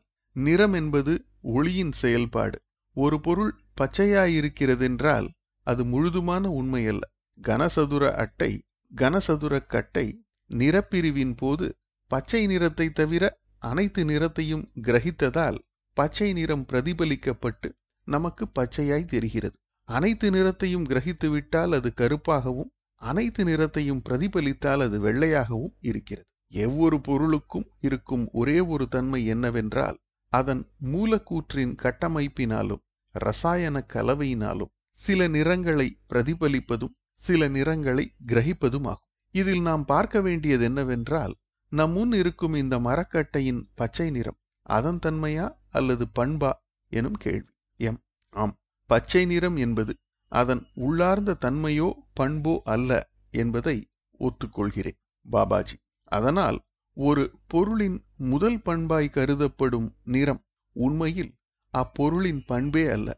நிறம் என்பது ஒளியின் செயல்பாடு. ஒரு பொருள் பச்சையாயிருக்கிறதென்றால் அது முழுதுமான உண்மையல்ல. கனசதுர கட்டை நிறப்பிரிவின் போது பச்சை நிறத்தை தவிர அனைத்து நிறத்தையும் கிரகித்ததால் பச்சை நிறம் பிரதிபலிக்கப்பட்டு நமக்கு பச்சையாய் தெரிகிறது. அனைத்து நிறத்தையும் கிரகித்துவிட்டால் அது கருப்பாகவும், அனைத்து நிறத்தையும் பிரதிபலித்தால் அது வெள்ளையாகவும் இருக்கிறது. ஒவ்வொரு பொருளுக்கும் இருக்கும் ஒரே ஒரு தன்மை என்னவென்றால், அதன் மூலக்கூற்றின் கட்டமைப்பினாலும் இரசாயன கலவையினாலும் சில நிறங்களை பிரதிபலிப்பதும் சில நிறங்களை கிரகிப்பதும் ஆகும். இதில் நாம் பார்க்க வேண்டியது என்னவென்றால், நம் முன் இருக்கும் இந்த மரக்கட்டையின் பச்சை நிறம் அதன் தன்மையா அல்லது பண்பா எனும் கேள்வி. ஆம், பச்சை நிறம் என்பது அதன் உள்ளார்ந்த தன்மையோ பண்போ அல்ல என்பதை ஒத்துக்கொள்கிறேன் பாபாஜி. அதனால் ஒரு பொருளின் முதல் பண்பாய் கருதப்படும் நிறம் உண்மையில் அப்பொருளின் பண்பே அல்ல.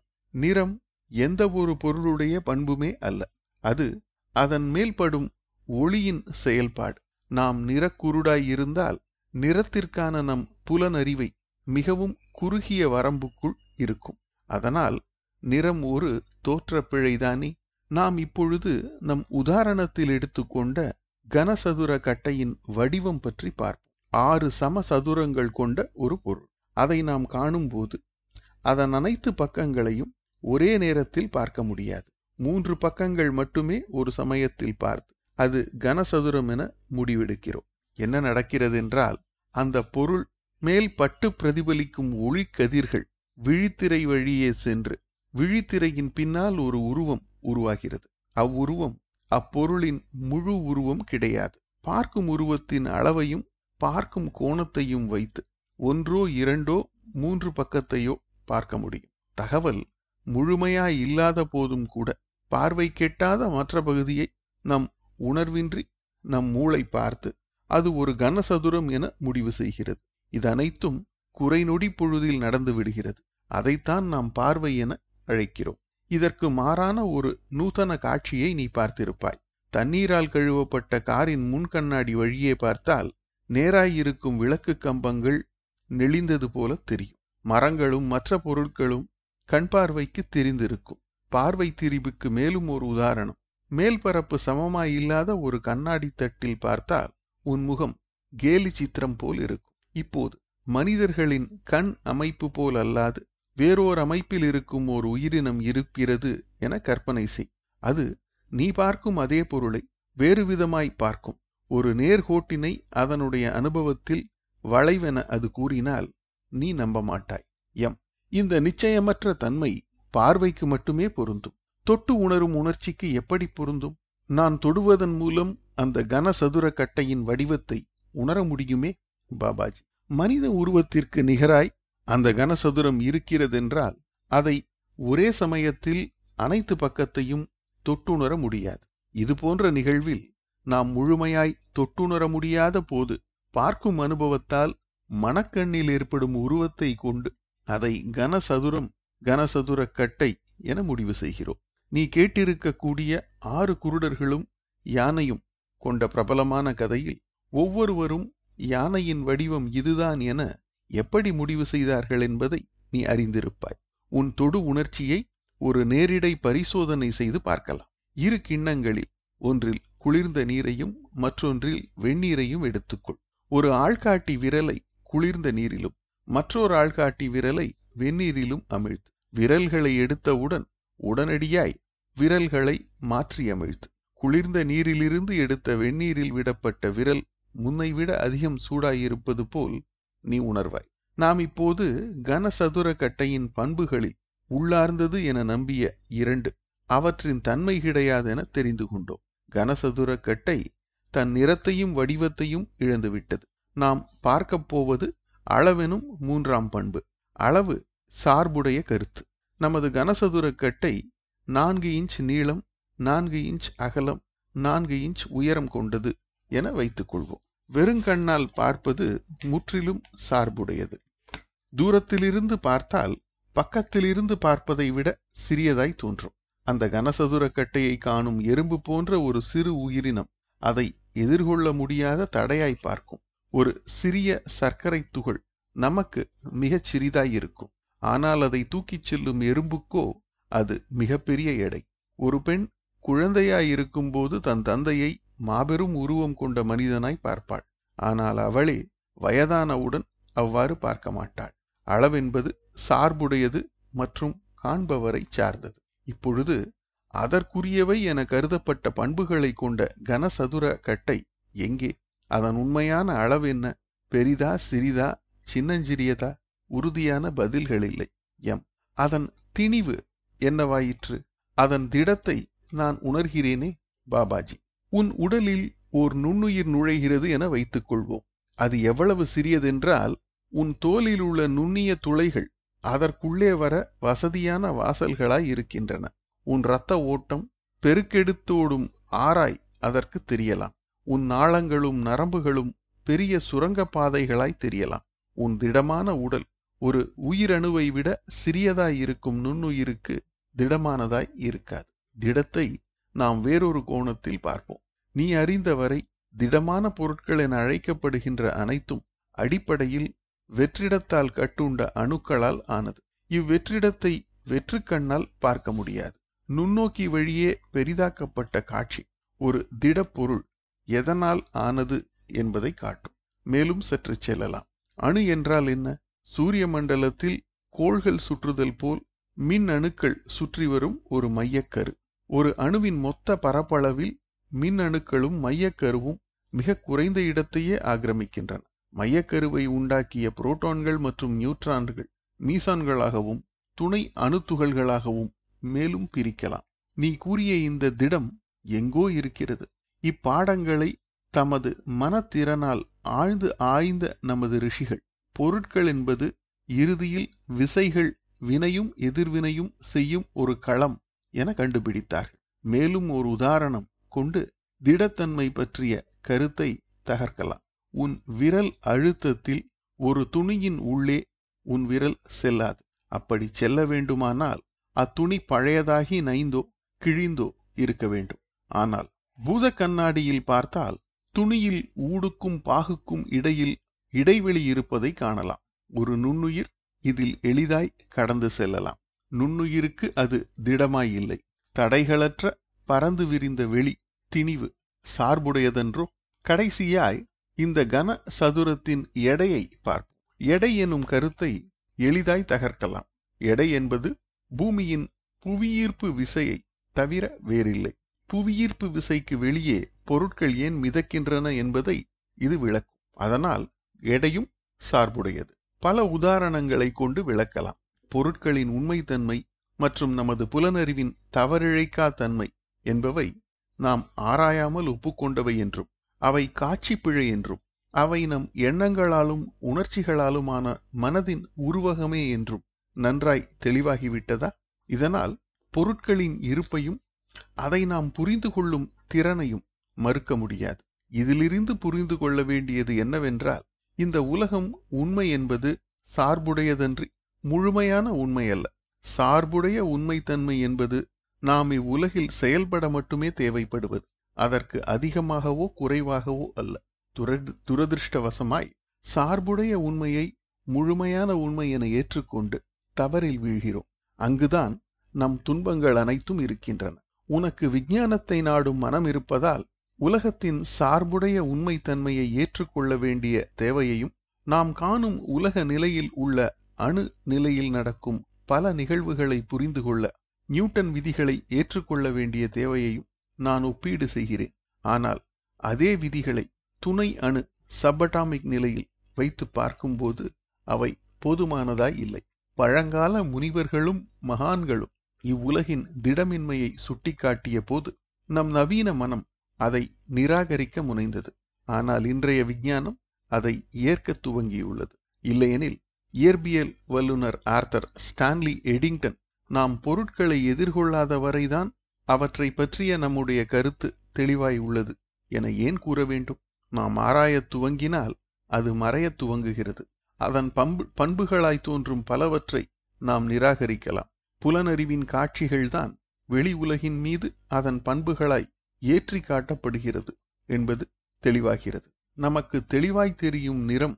நிறம் எந்த ஒரு பொருளுடைய பண்புமே அல்ல. அது அதன் மேல்படும் ஒளியின் செயல்பாடு. நாம் நிறக்குருடாயிருந்தால் நிறத்திற்கான நம் புலனறிவை மிகவும் குறுகிய வரம்புக்குள் இருக்கும். அதனால் நிறம் ஒரு தோற்றப்பிழைதானே. நாம் இப்பொழுது நம் உதாரணத்தில் எடுத்துக்கொண்ட கனசதுர கட்டையின் வடிவம் பற்றி பார்ப்போம். 6 சமசதுரங்கள் கொண்ட ஒரு பொருள். அதை நாம் காணும்போது அதன் அனைத்து பக்கங்களையும் ஒரே நேரத்தில் பார்க்க முடியாது. 3 பக்கங்கள் மட்டுமே ஒரு சமயத்தில் பார்த்து அது கனசதுரம் என முடிவெடுக்கிறோம். என்ன நடக்கிறது என்றால், அந்த பொருள் மேல் பட்டு பிரதிபலிக்கும் ஒளிக்கதிர்கள் விழித்திரை வழியே சென்று விழித்திரையின் பின்னால் ஒரு உருவம் உருவாகிறது. அவ்வுருவம் அப்பொருளின் முழு உருவம் கிடையாது. பார்க்கும் உருவத்தின் அளவையும் பார்க்கும் கோணத்தையும் வைத்து 1 2 3 பக்கத்தையோ பார்க்க முடியும். தகவல் முழுமையாய் இல்லாத போதும் கூட பார்வை கெட்டாத மற்ற பகுதியை நம் உணர்வின்றி நம் மூளை பார்த்து அது ஒரு கனசதுரம் என முடிவு செய்கிறது. இதனைத்தும் குறைநொடி பொழுதில் நடந்து விடுகிறது. அதைத்தான் நாம் பார்வை என அழைக்கிறோம். இதற்கு மாறான ஒரு நூதன காட்சியை நீ பார்த்திருப்பாய். தண்ணீரால் கழுவப்பட்ட காரின் முன்கண்ணாடி வழியே பார்த்தால் நேராயிருக்கும் விளக்கு கம்பங்கள் நெளிந்தது போல தெரியும். மரங்களும் மற்ற பொருட்களும் கண் பார்வைக்கு தெரிந்திருக்கும். பார்வை திரிவுக்கு மேலும் ஒரு உதாரணம். மேல்பரப்பு சமமாயில்லாத ஒரு கண்ணாடி தட்டில் பார்த்தால் உன் முகம் கேலி சித்திரம் போல் இருக்கும். இப்போது மனிதர்களின் கண் அமைப்பு போல் அல்லாது வேறோர் அமைப்பில் இருக்கும் ஒரு உயிரினம் இருக்கிறது என கற்பனை செய். அது நீ பார்க்கும் அதே பொருளை வேறு விதமாய் பார்க்கும். ஒரு நேர்கோட்டினை அதனுடைய அனுபவத்தில் வளைவென அது கூறினால் நீ நம்ப மாட்டாய். இந்த நிச்சயமற்ற தன்மை பார்வைக்கு மட்டுமே பொருந்தும். தொட்டு உணரும் உணர்ச்சிக்கு எப்படி பொருந்தும்? நான் தொடுவதன் மூலம் அந்த கனசதுர கட்டையின் வடிவத்தை உணர முடியுமே பாபாஜி. மனித உருவத்திற்கு நிகராய் அந்த கனசதுரம் இருக்கிறதென்றால் அதை ஒரே சமயத்தில் அனைத்து பக்கத்தையும் தொட்டுணர முடியாது. இதுபோன்ற நிகழ்வில் நாம் முழுமையாய் தொட்டுணர முடியாத போது பார்க்கும் அனுபவத்தால் மனக்கண்ணில் ஏற்படும் உருவத்தை கொண்டு அதை கனசதுரம் கனசதுர கட்டை என முடிவு செய்கிறோம். நீ கேட்டிருக்கக்கூடிய 6 குருடர்களும் யானையும் கொண்ட பிரபலமான கதையில் ஒவ்வொருவரும் யானையின் வடிவம் இதுதான் என எப்படி முடிவு செய்தார்கள் என்பதை நீ அறிந்திருப்பாய். உன் தொடு உணர்ச்சியை ஒரு நேரிடை பரிசோதனை செய்து பார்க்கலாம். 2 கிண்ணங்களில் ஒன்றில் குளிர்ந்த நீரையும் மற்றொன்றில் வெந்நீரையும் எடுத்துக்கொள். ஒரு ஆள்காட்டி விரலை குளிர்ந்த நீரிலும் மற்றொரு ஆள்காட்டி விரலை வெந்நீரிலும் அமிழ்த்து. விரல்களை எடுத்தவுடன் உடனடியாய் விரல்களை மாற்றி அமிழ்த்து. குளிர்ந்த நீரிலிருந்து எடுத்த வெந்நீரில் விடப்பட்ட விரல் முன்னைவிட அதிகம் சூடாயிருப்பது போல் நீ உணர்வாய். நாம் இப்போது கனசதுர கட்டையின் பண்புகளில் உள்ளார்ந்தது என நம்பிய 2 அவற்றின் தன்மை கிடையாதென தெரிந்து கொண்டோம். கனசதுர கட்டை தன் நிறத்தையும் வடிவத்தையும் இழந்துவிட்டது. நாம் பார்க்கப் போவது அளவெனும் 3ஆம் பண்பு. அளவு சார்புடைய கருத்து. நமது கனசதுர கட்டை 4 இன்ச் நீளம் 4 இன்ச் அகலம் 4 இன்ச் உயரம் கொண்டது என வைத்துக் கொள்வோம். வெறுங்கண்ணால் பார்ப்பது முற்றிலும் சார்புடையது. தூரத்திலிருந்து பார்த்தால் பக்கத்திலிருந்து பார்ப்பதை விட சிறியதாய் தோன்றும். அந்த கனசதுர கட்டையை காணும் எறும்பு போன்ற ஒரு சிறு உயிரினம் அதை எதிர்கொள்ள முடியாத தடையாய் பார்க்கும். ஒரு சிறிய சர்க்கரை துகள் நமக்கு மிகச் சிறிதாய் இருக்கும். ஆனால் அதை தூக்கிச் செல்லும் எறும்புக்கோ அது மிகப்பெரிய எடை. ஒரு பெண் குழந்தையாயிருக்கும்போது தன் தந்தையை மாபெரும் உருவம் கொண்ட மனிதனாய் பார்ப்பாள். ஆனால் அவளே வயதானவுடன் அவ்வாறு பார்க்க மாட்டாள். அளவென்பது சார்புடையது மற்றும் காண்பவரை சார்ந்தது. இப்பொழுது அதற்குரியவை என கருதப்பட்ட பண்புகளை கொண்ட கனசதுர கட்டை எங்கே? அதன் உண்மையான அளவென்ன? பெரிதா, சிறிதா, சின்னஞ்சிறியதா? உறுதியான பதில்கள் இல்லை. அதன் திணிவு என்னவாயிற்று? அதன் திடத்தை நான் உணர்கிறேனே பாபாஜி. உன் உடலில் ஓர் நுண்ணுயிர் நுழைகிறது என வைத்துக் கொள்வோம். அது எவ்வளவு சிறியதென்றால் உன் தோலில் உள்ள நுண்ணிய துளைகள் அதற்குள்ளே வர வசதியான வாசல்களாய் இருக்கின்றன. உன் இரத்த ஓட்டம் பெருக்கெடுத்தோடும் ஆராய் அதற்கு தெரியலாம். உன் நாளங்களும் நரம்புகளும் பெரிய சுரங்க பாதைகளாய் தெரியலாம். உன் திடமான உடல் ஒரு உயிரணுவை விட சிறியதாய் இருக்கும் நுண்ணுயிருக்கு திடமானதாய் இருக்காது. திடத்தை நாம் வேறொரு கோணத்தில் பார்ப்போம். நீ அறிந்தவரை திடமான பொருட்கள் என அழைக்கப்படுகின்ற அனைத்தும் அடிப்படையில் வெற்றிடத்தால் கட்டுண்ட அணுக்களால் ஆனது. இவ்வெற்றிடத்தை வெற்றுக்கண்ணால் பார்க்க முடியாது. நுண்ணோக்கி வழியே பெரிதாக்கப்பட்ட காட்சி ஒரு திடப்பொருள் எதனால் ஆனது என்பதை காட்டும். மேலும் சற்று செல்லலாம். அணு என்றால் என்ன? சூரிய மண்டலத்தில் கோள்கள் சுற்றுதல் போல் மின் அணுக்கள் சுற்றி வரும் ஒரு மையக்கரு. ஒரு அணுவின் மொத்த பரப்பளவில் மின் அணுக்களும் மையக்கருவும் மிக குறைந்த இடத்தையே ஆக்கிரமிக்கின்றன. மையக்கருவை உண்டாக்கிய புரோட்டான்கள் மற்றும் நியூட்ரான்கள் மீசான்களாகவும் துணை அணு துகள்களாகவும் மேலும் பிரிக்கலாம். நீ கூறிய இந்த திடம் எங்கோ இருக்கிறது. இப்பாடங்களை தமது மனத்திறனால் ஆழ்ந்து ஆய்ந்த நமது ரிஷிகள் பொருட்கள் என்பது இறுதியில் விசைகள் வினையும் எதிர்வினையும் செய்யும் ஒரு களம் என கண்டுபிடித்தார்கள். மேலும் ஒரு உதாரணம் கொண்டு திடத்தன்மை பற்றிய கருத்தை தகர்க்கலாம். உன் விரல் அழுத்தத்தில் ஒரு துணியின் உள்ளே உன் விரல் செல்லாது. அப்படி செல்ல வேண்டுமானால் அத்துணி பழையதாகி நைந்தோ கிழிந்தோ இருக்க வேண்டும். ஆனால் பூத கண்ணாடியில் பார்த்தால் துணியில் ஊடுக்கும் பாகுக்கும் இடையில் இடைவெளி இருப்பதை காணலாம். ஒரு நுண்ணுயிர் இதில் எளிதாய் கடந்து செல்லலாம். நுண்ணுயிருக்கு அது திடமாயில்லை. தடைகளற்ற பறந்து விரிந்த வெளி திணிவு சார்புடையதென்றோ. கடைசியாய் இந்த கன சதுரத்தின் எடையை பார்ப்போம். எடை எனும் கருத்தை எளிதாய் தகர்க்கலாம். எடை என்பது பூமியின் புவியீர்ப்பு விசையை தவிர வேறில்லை. புவியீர்ப்பு விசைக்கு வெளியே பொருட்கள் ஏன் மிதக்கின்றன என்பதை இது விளக்கும். அதனால் எடையும் சார்புடையது. பல உதாரணங்களை கொண்டு விளக்கலாம். பொருட்களின் உண்மைத்தன்மை மற்றும் நமது புலனறிவின் தவறிழைக்கா தன்மை என்பவை நாம் ஆராயாமல் ஒப்புக்கொண்டவை என்றும் அவை காட்சி பிழை என்றும் அவை நம் எண்ணங்களாலும் உணர்ச்சிகளாலுமான மனதின் உருவகமே என்றும் நன்றாய் தெளிவாகிவிட்டதா? இதனால் பொருட்களின் இருப்பையும் அதை நாம் புரிந்து கொள்ளும் திறனையும் மறுக்க முடியாது. இதிலிருந்து புரிந்து கொள்ள வேண்டியது என்னவென்றால், இந்த உலகம் உண்மை என்பது சார்புடையதன்றி முழுமையான உண்மையல்ல. சார்புடைய உண்மைத்தன்மை என்பது நாம் இவ்வுலகில் செயல்பட மட்டுமே தேவைப்படுவது. அதற்கு அதிகமாகவோ குறைவாகவோ அல்ல. துரதிருஷ்டவசமாய் சார்புடைய உண்மையை முழுமையான உண்மை என ஏற்றுக்கொண்டு தவறில் வீழ்கிறோம். அங்குதான் நம் துன்பங்கள் அனைத்தும் இருக்கின்றன. உனக்கு விஞ்ஞானத்தை நாடும் மனம் இருப்பதால் உலகத்தின் சார்புடைய உண்மைத்தன்மையை ஏற்றுக்கொள்ள வேண்டிய தேவையையும் நாம் காணும் உலக நிலையில் உள்ள அணு நிலையில் நடக்கும் பல நிகழ்வுகளை புரிந்து கொள்ள நியூட்டன் விதிகளை ஏற்றுக்கொள்ள வேண்டிய தேவையையும் நான் ஒப்பீடு செய்கிறேன். ஆனால் அதே விதிகளை துணை அணு சப்பட்டாமிக் நிலையில் வைத்து பார்க்கும்போது அவை போதுமானதாய் இல்லை. பழங்கால முனிவர்களும் மகான்களும் இவ்வுலகின் திடமின்மையை சுட்டிக்காட்டிய போது நம் நவீன மனம் அதை நிராகரிக்க முனைந்தது. ஆனால் இன்றைய விஞ்ஞானம் அதை ஏற்க துவங்கியுள்ளது. இல்லையெனில் இயற்பியல் வல்லுநர் ஆர்தர் ஸ்டான்லி எடிங்கன் நாம் பொருட்களை எதிர்கொள்ளாத வரைதான் அவற்றை பற்றிய நம்முடைய கருத்து தெளிவாய் உள்ளது என ஏன் கூற வேண்டும்? நாம் ஆராயத் துவங்கினால் அது மறையத் துவங்குகிறது. அதன் பண்புகளாய் தோன்றும் பலவற்றை நாம் நிராகரிக்கலாம். புலனறிவின் காட்சிகள்தான் வெளி உலகின் மீது அதன் பண்புகளாய் ஏற்றி காட்டப்படுகிறது என்பது தெளிவாகிறது. நமக்கு தெளிவாய் தெரியும் நிறம்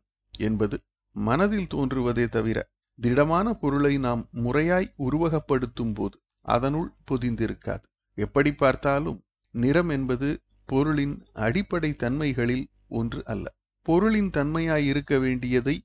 என்பது மனதில் தோன்றுவதே தவிர திடமான பொருளை நாம் முறையாய் உருவகப்படுத்தும் போது அதனுள் பொதிந்திருக்காது. எப்படி பார்த்தாலும் நிறம் என்பது பொருளின் அடிப்படை தன்மைகளில் ஒன்று அல்ல. பொருளின் தன்மையாயிருக்க வேண்டியதை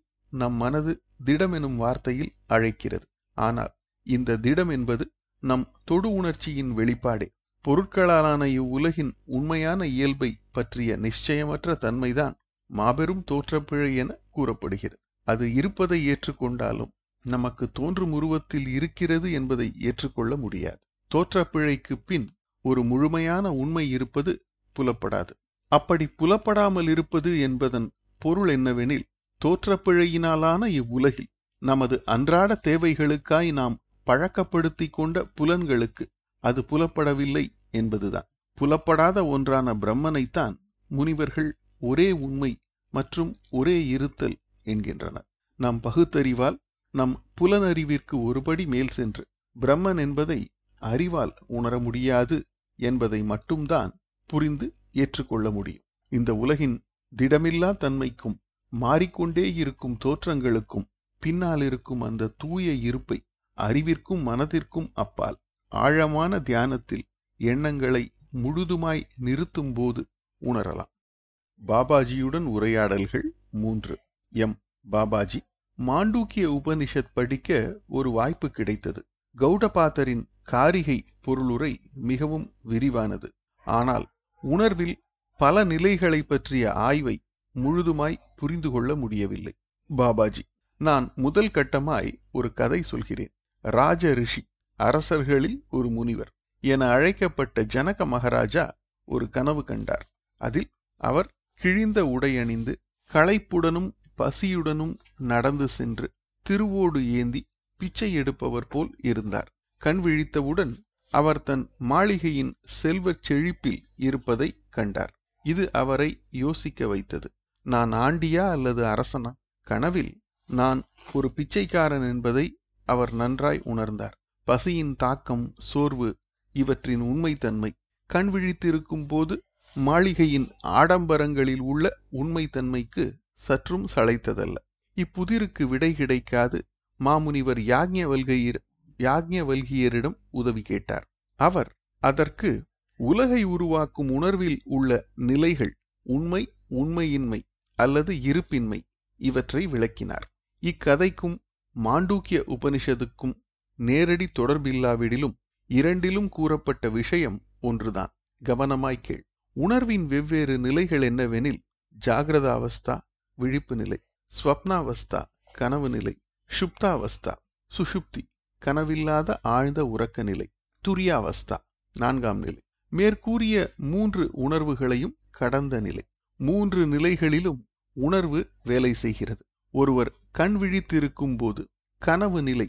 நம் மனது திடம் எனும் வார்த்தையில் அழைக்கிறது. ஆனால் இந்த திடம் என்பது நம் தொடு உணர்ச்சியின் வெளிப்பாடே. பொருட்களாலான இவ்வுலகின் உண்மையான இயல்பை பற்றிய நிச்சயமற்ற தன்மைதான் மாபெரும் தோற்றப்பிழை என கூறப்படுகிறது. அது இருப்பதை ஏற்றுக்கொண்டாலும் நமக்கு தோன்றும் உருவத்தில் இருக்கிறது என்பதை ஏற்றுக்கொள்ள முடியாது. தோற்றப்பிழைக்கு பின் ஒரு முழுமையான உண்மை இருப்பது புலப்படாது. அப்படி புலப்படாமல் இருப்பது என்பதன் பொருள் என்னவெனில், தோற்றப்பிழையினாலான இவ்வுலகில் நமது அன்றாட தேவைகளுக்காய் நாம் பழக்கப்படுத்தி கொண்ட புலன்களுக்கு அது புலப்படவில்லை என்பதுதான். புலப்படாத ஒன்றான பிரம்மனைத்தான் முனிவர்கள் ஒரே உண்மை மற்றும் ஒரே இருத்தல் என்கின்றனர். நாம் பகுத்தறிவால் நம் புலனறிவிற்கு ஒருபடி மேல் சென்று பிரம்மன் என்பதை அறிவால் உணர முடியாது என்பதை மட்டும்தான் புரிந்து ஏற்றுக்கொள்ள முடியும். இந்த உலகின் திடமில்லா தன்மைக்கும் மாறிக்கொண்டே இருக்கும் தோற்றங்களுக்கும் பின்னாலிருக்கும் அந்த தூய இருப்பை அறிவிற்கும் மனதிற்கும் அப்பால் ஆழமான தியானத்தில் எண்ணங்களை முழுதுமாய் நிறுத்தும் போது உணரலாம். பாபாஜியுடன் உரையாடல்கள் 3. எம். பாபாஜி. மாண்டூக்கிய உபனிஷத் படிக்க ஒரு வாய்ப்பு கிடைத்தது. கௌடபாத்தரின் காரிகை பொருளுரை மிகவும் விரிவானது. ஆனால் உணர்வில் பல நிலைகளை பற்றிய ஆய்வை முழுதுமாய் புரிந்து கொள்ள முடியவில்லை. பாபாஜி: நான் முதல் கட்டமாய் ஒரு கதை சொல்கிறேன். ராஜ ரிஷி, அரசர்களில் ஒரு முனிவர் என அழைக்கப்பட்ட ஜனக மகாராஜா ஒரு கனவு கண்டார். அதில் அவர் கிழிந்த உடையணிந்து களைப்புடனும் பசியுடனும் நடந்து சென்று திருவோடு ஏந்தி பிச்சை எடுப்பவர் போல் இருந்தார். கண் விழித்தவுடன் அவர் தன் மாளிகையின் செல்வச் செழிப்பில் இருப்பதை கண்டார். இது அவரை யோசிக்க வைத்தது. நான் ஆண்டியா அல்லது அரசனா? கனவில் நான் ஒரு பிச்சைக்காரன் என்பதை அவர் நன்றாய் உணர்ந்தார். பசியின் தாக்கம், சோர்வு இவற்றின் உண்மைத்தன்மை, கண் விழித்திருக்கும் போது மாளிகையின் ஆடம்பரங்களில் உள்ள உண்மைத்தன்மைக்கு சற்றும் சளைத்ததல்ல. இப்புதிருக்கு விடை கிடைக்காது மாமுனிவர் யாக்ஞல்காக்யவல்கியரிடம் உதவி கேட்டார். அவர் அதற்கு உலகை உருவாக்கும் உணர்வில் உள்ள நிலைகள் உண்மை, உண்மையின்மை அல்லது இருப்பின்மை இவற்றை விளக்கினார். இக்கதைக்கும் மாண்டூக்கிய உபனிஷத்துக்கும் நேரடி தொடர்பில்லாவிடிலும் இரண்டிலும் கூறப்பட்ட விஷயம் ஒன்றுதான். கவனமாய் கேள். உணர்வின் வெவ்வேறு நிலைகள் என்னவெனில், ஜாகிரதாவஸ்தா விழிப்பு நிலை, ஸ்வப்னாவஸ்தா கனவு நிலை, சுப்தாவஸ்தா சுஷுப்தி கனவில்லாத ஆழ்ந்த உறக்க நிலை, துரியாவஸ்தா நான்காம் நிலை. மேற்கூறிய 3 உணர்வுகளையும் கடந்த நிலை. 3 நிலைகளிலும் உணர்வு வேலை செய்கிறது. ஒருவர் கண் விழித்திருக்கும் போது கனவு நிலை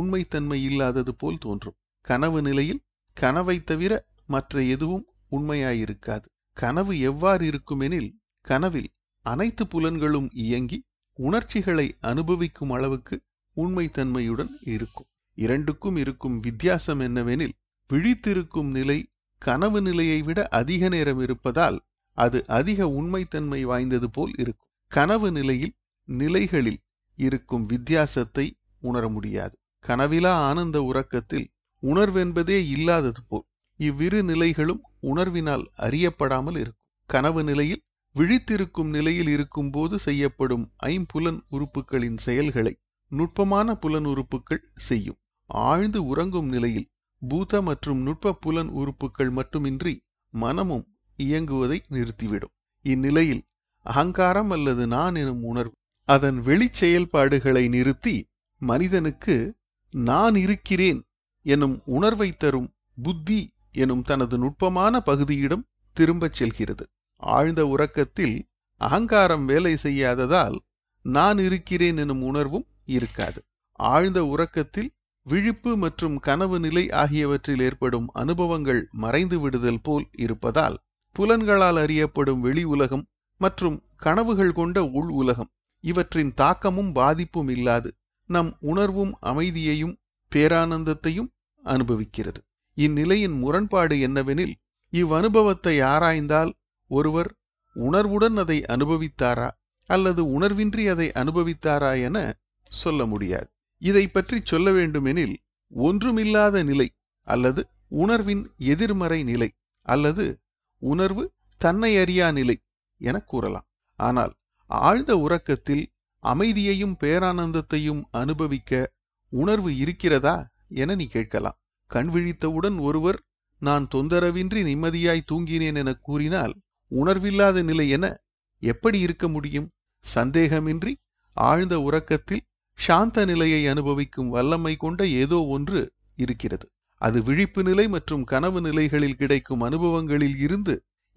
உண்மைத்தன்மை இல்லாதது போல் தோன்றும். கனவு நிலையில் கனவை தவிர மற்ற எதுவும் உண்மையாயிருக்காது. கனவு எவ்வாறு இருக்குமெனில், கனவில் அனைத்து புலன்களும் இயங்கி உணர்ச்சிகளை அனுபவிக்கும் அளவுக்கு உண்மைத்தன்மையுடன் இருக்கும். இரண்டுக்கும் இருக்கும் வித்தியாசம் என்னவெனில், விழித்திருக்கும் நிலை கனவு நிலையை விட அதிக நேரம் இருப்பதால் அது அதிக உண்மைத்தன்மை வாய்ந்தது போல் இருக்கும். கனவு நிலையில் நிலைகளில் இருக்கும் வித்தியாசத்தை உணர முடியாது. கனவிலா ஆனந்த உறக்கத்தில் உணர்வென்பதே இல்லாதது போல் இவ்விரு நிலைகளும் உணர்வினால் அறியப்படாமல் இருக்கும். கனவு நிலையில் விழித்திருக்கும் நிலையில் இருக்கும்போது செய்யப்படும் ஐம்புலன் உறுப்புகளின் செயல்களை நுட்பமான புலன் உறுப்புகள் செய்யும். ஆழ்ந்து உறங்கும் நிலையில் பூத மற்றும் நுட்ப புலன் உறுப்புகள் மட்டுமின்றி மனமும் இயங்குவதை நிறுத்திவிடும். இந்நிலையில் அகங்காரம் அல்லது நான் எனும் உணர்வு அதன் வெளிச்செயல்பாடுகளை நிறுத்தி மனிதனுக்கு நான் இருக்கிறேன் எனும் உணர்வை தரும் புத்தி எனும் தனது நுட்பமான பகுதியிடம் திரும்பச் செல்கிறது. ஆழ்ந்த உறக்கத்தில் அகங்காரம் வேலை செய்யாததால் நான் இருக்கிறேன் எனும் உணர்வும் இருக்காது. ஆழ்ந்த உறக்கத்தில் விழிப்பு மற்றும் கனவு நிலை ஆகியவற்றில் ஏற்படும் அனுபவங்கள் மறைந்து விடுதல் போல் இருப்பதால் புலன்களால் அறியப்படும் வெளி உலகம் மற்றும் கனவுகள் கொண்ட உள் உலகம் இவற்றின் தாக்கமும் பாதிப்பும் இல்லாது நம் உணர்வும் அமைதியையும் பேரானந்தத்தையும் அனுபவிக்கிறது. இந்நிலையின் முரண்பாடு என்னவெனில், இவ்வனுபவத்தை ஆராய்ந்தால் ஒருவர் உணர்வுடன் அதை அனுபவித்தாரா அல்லது உணர்வின்றி அதை அனுபவித்தாரா என சொல்ல முடியாது. இதை பற்றி சொல்ல வேண்டுமெனில், ஒன்றுமில்லாத நிலை அல்லது உணர்வின் எதிர்மறை நிலை அல்லது உணர்வு தன்னை அறியா நிலை என கூறலாம். ஆனால் ஆழ்ந்த உறக்கத்தில் அமைதியையும் பேரானந்தத்தையும் அனுபவிக்க உணர்வு இருக்கிறதா என நீ கேட்கலாம். கண் விழித்தவுடன் ஒருவர் நான் தொந்தரவின்றி நிம்மதியாய் தூங்கினேன் என கூறினால் உணர்வில்லாத நிலை என எப்படி இருக்க முடியும்? சந்தேகமின்றி ஆழ்ந்த உறக்கத்தில் சாந்த நிலையை அனுபவிக்கும் வல்லமை கொண்ட ஏதோ ஒன்று இருக்கிறது. அது விழிப்பு நிலை மற்றும் கனவு நிலைகளில் கிடைக்கும் அனுபவங்களில் இருந்து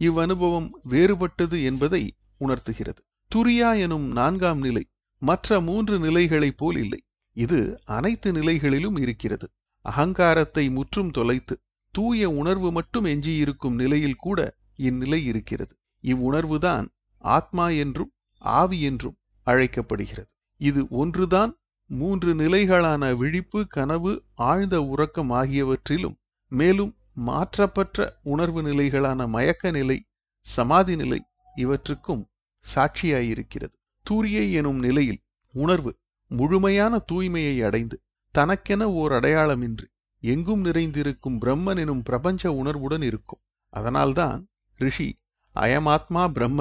இவ்வனுபவம் வேறுபட்டது என்பதை உணர்த்துகிறது. துரியா எனும் 4ஆம் நிலை மற்ற 3 நிலைகளைப் போல் இல்லை. இது அனைத்து நிலைகளிலும் இருக்கிறது. அகங்காரத்தை முற்றும் தொலைத்து தூய உணர்வு மட்டும் எஞ்சியிருக்கும் நிலையில் கூட இந்நிலை இருக்கிறது. இவ்வுணர்வுதான் ஆத்மா என்றும் ஆவி என்றும் அழைக்கப்படுகிறது. இது ஒன்றுதான் மூன்று நிலைகளான விழிப்பு, கனவு, ஆழ்ந்த உறக்கம் ஆகியவற்றிலும் மேலும் மாற்றப்பற்ற உணர்வு நிலைகளான மயக்க நிலை, சமாதி நிலை இவற்றுக்கும் சாட்சியாயிருக்கிறது. தூரியை எனும் நிலையில் உணர்வு முழுமையான தூய்மையை அடைந்து தனக்கென ஓர் அடையாளமின்றி எங்கும் நிறைந்திருக்கும் பிரம்மன் எனும் பிரபஞ்ச உணர்வுடன் இருக்கும். அதனால்தான் ரிஷி அயமாத்மா பிரம்ம,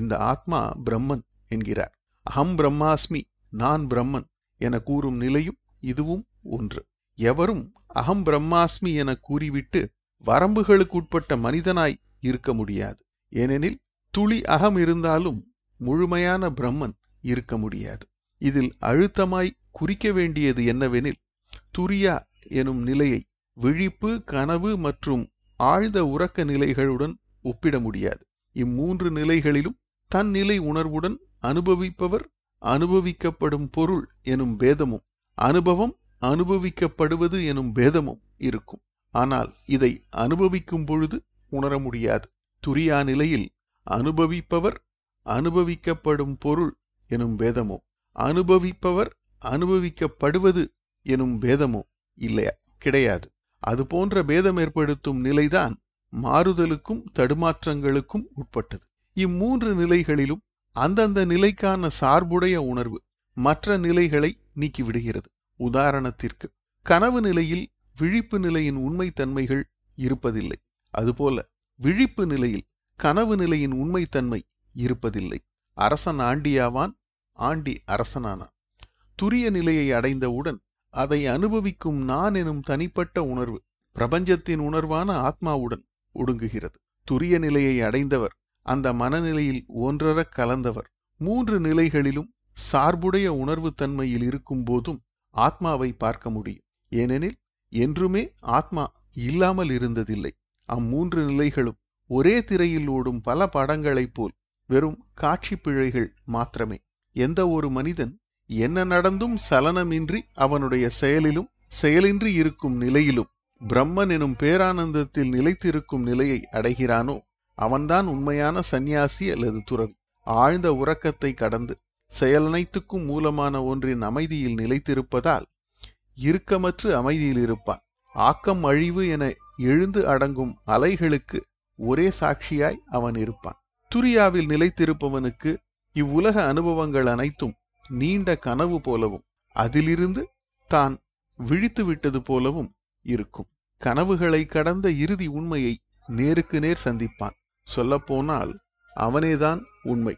இந்த ஆத்மா பிரம்மன் என்கிறார். அகம் பிரம்மாஸ்மி, நான் பிரம்மன் என கூறும் நிலையும் இதுவும் ஒன்று. எவரும் அகம் பிரம்மாஸ்மி என கூறிவிட்டு வரம்புகளுக்குட்பட்ட மனிதனாய் இருக்க முடியாது. ஏனெனில் துளி அகம் இருந்தாலும் முழுமையான பிரம்மன் இருக்க முடியாது. இதில் அழுத்தமாய் குறிக்க வேண்டியது என்னவெனில், துரியா எனும் நிலையை விழிப்பு, கனவு மற்றும் ஆழ்ந்த உறக்க நிலைகளுடன் ஒப்பிட முடியாது. இம்மூன்று நிலைகளிலும் தன் நிலை உணர்வுடன் அனுபவிப்பவர் அனுபவிக்கப்படும் பொருள் எனும் பேதமும், அனுபவம் அனுபவிக்கப்படுவது எனும் பேதமும் இருக்கும். ஆனால் இதை அனுபவிக்கும் பொழுது உணர முடியாது. துரியா நிலையில் அனுபவிப்பவர் அனுபவிக்கப்படும் பொருள் எனும் பேதமோ, அனுபவிப்பவர் அனுபவிக்கப்படுவது எனும் பேதமோ இல்லையா கிடையாது. அதுபோன்ற பேதம் ஏற்படுத்தும் நிலைதான் மாறுதலுக்கும் தடுமாற்றங்களுக்கும் உட்பட்டது. இம்மூன்று நிலைகளிலும் அந்தந்த நிலைக்கான சார்புடைய உணர்வு மற்ற நிலைகளை நீக்கிவிடுகிறது. உதாரணத்திற்கு, கனவு நிலையில் விழிப்பு நிலையின் உண்மைத்தன்மைகள் இருப்பதில்லை. அதுபோல விழிப்பு நிலையில் கனவு நிலையின் உண்மைத்தன்மை இருப்பதில்லை. அரசன் ஆண்டியாவான், ஆண்டி அரசனானான். துரிய நிலையை அடைந்தவுடன் அதை அனுபவிக்கும் நான் எனும் தனிப்பட்ட உணர்வு பிரபஞ்சத்தின் உணர்வான ஆத்மாவுடன் ஒடுங்குகிறது. துரிய நிலையை அடைந்தவர் அந்த மனநிலையில் ஒன்றரக் கலந்தவர். மூன்று நிலைகளிலும் சார்புடைய உணர்வு தன்மையில் இருக்கும் போதும் ஆத்மாவை பார்க்க முடியும். ஏனெனில் என்றுமே ஆத்மா இல்லாமல் இருந்ததில்லை. அம்மூன்று நிலைகளும் ஒரே திரையில் ஓடும் பல படங்களைப் போல் வெறும் காட்சி பிழைகள் மாத்திரமே. எந்த ஒரு மனிதன் என்ன நடந்தும் சலனமின்றி அவனுடைய செயலிலும் செயலின்றி இருக்கும் நிலையிலும் பிரம்மன் எனும் பேரானந்தத்தில் நிலைத்திருக்கும் நிலையை அடைகிறானோ அவன்தான் உண்மையான சந்நியாசி அல்லது துறவி. ஆழ்ந்த உறக்கத்தை கடந்து செயலனைத்துக்கும் மூலமான ஒன்றின் அமைதியில் நிலைத்திருப்பதால் இறுக்கமற்று அமைதியில் இருப்பான். ஆக்கம் அழிவு என எழுந்து அடங்கும் அலைகளுக்கு ஒரே சாட்சியாய் அவன் இருப்பான். துரியாவில் நிலைத்திருப்பவனுக்கு இவ்வுலக அனுபவங்கள் அனைத்தும் நீண்ட கனவு போலவும் அதிலிருந்து தான் விழித்து விட்டது போலவும் இருக்கும். கனவுகளை கடந்த இறுதி உண்மையை நேருக்கு நேர் சந்திப்பான். சொல்லப்போனால் அவனேதான் உண்மை.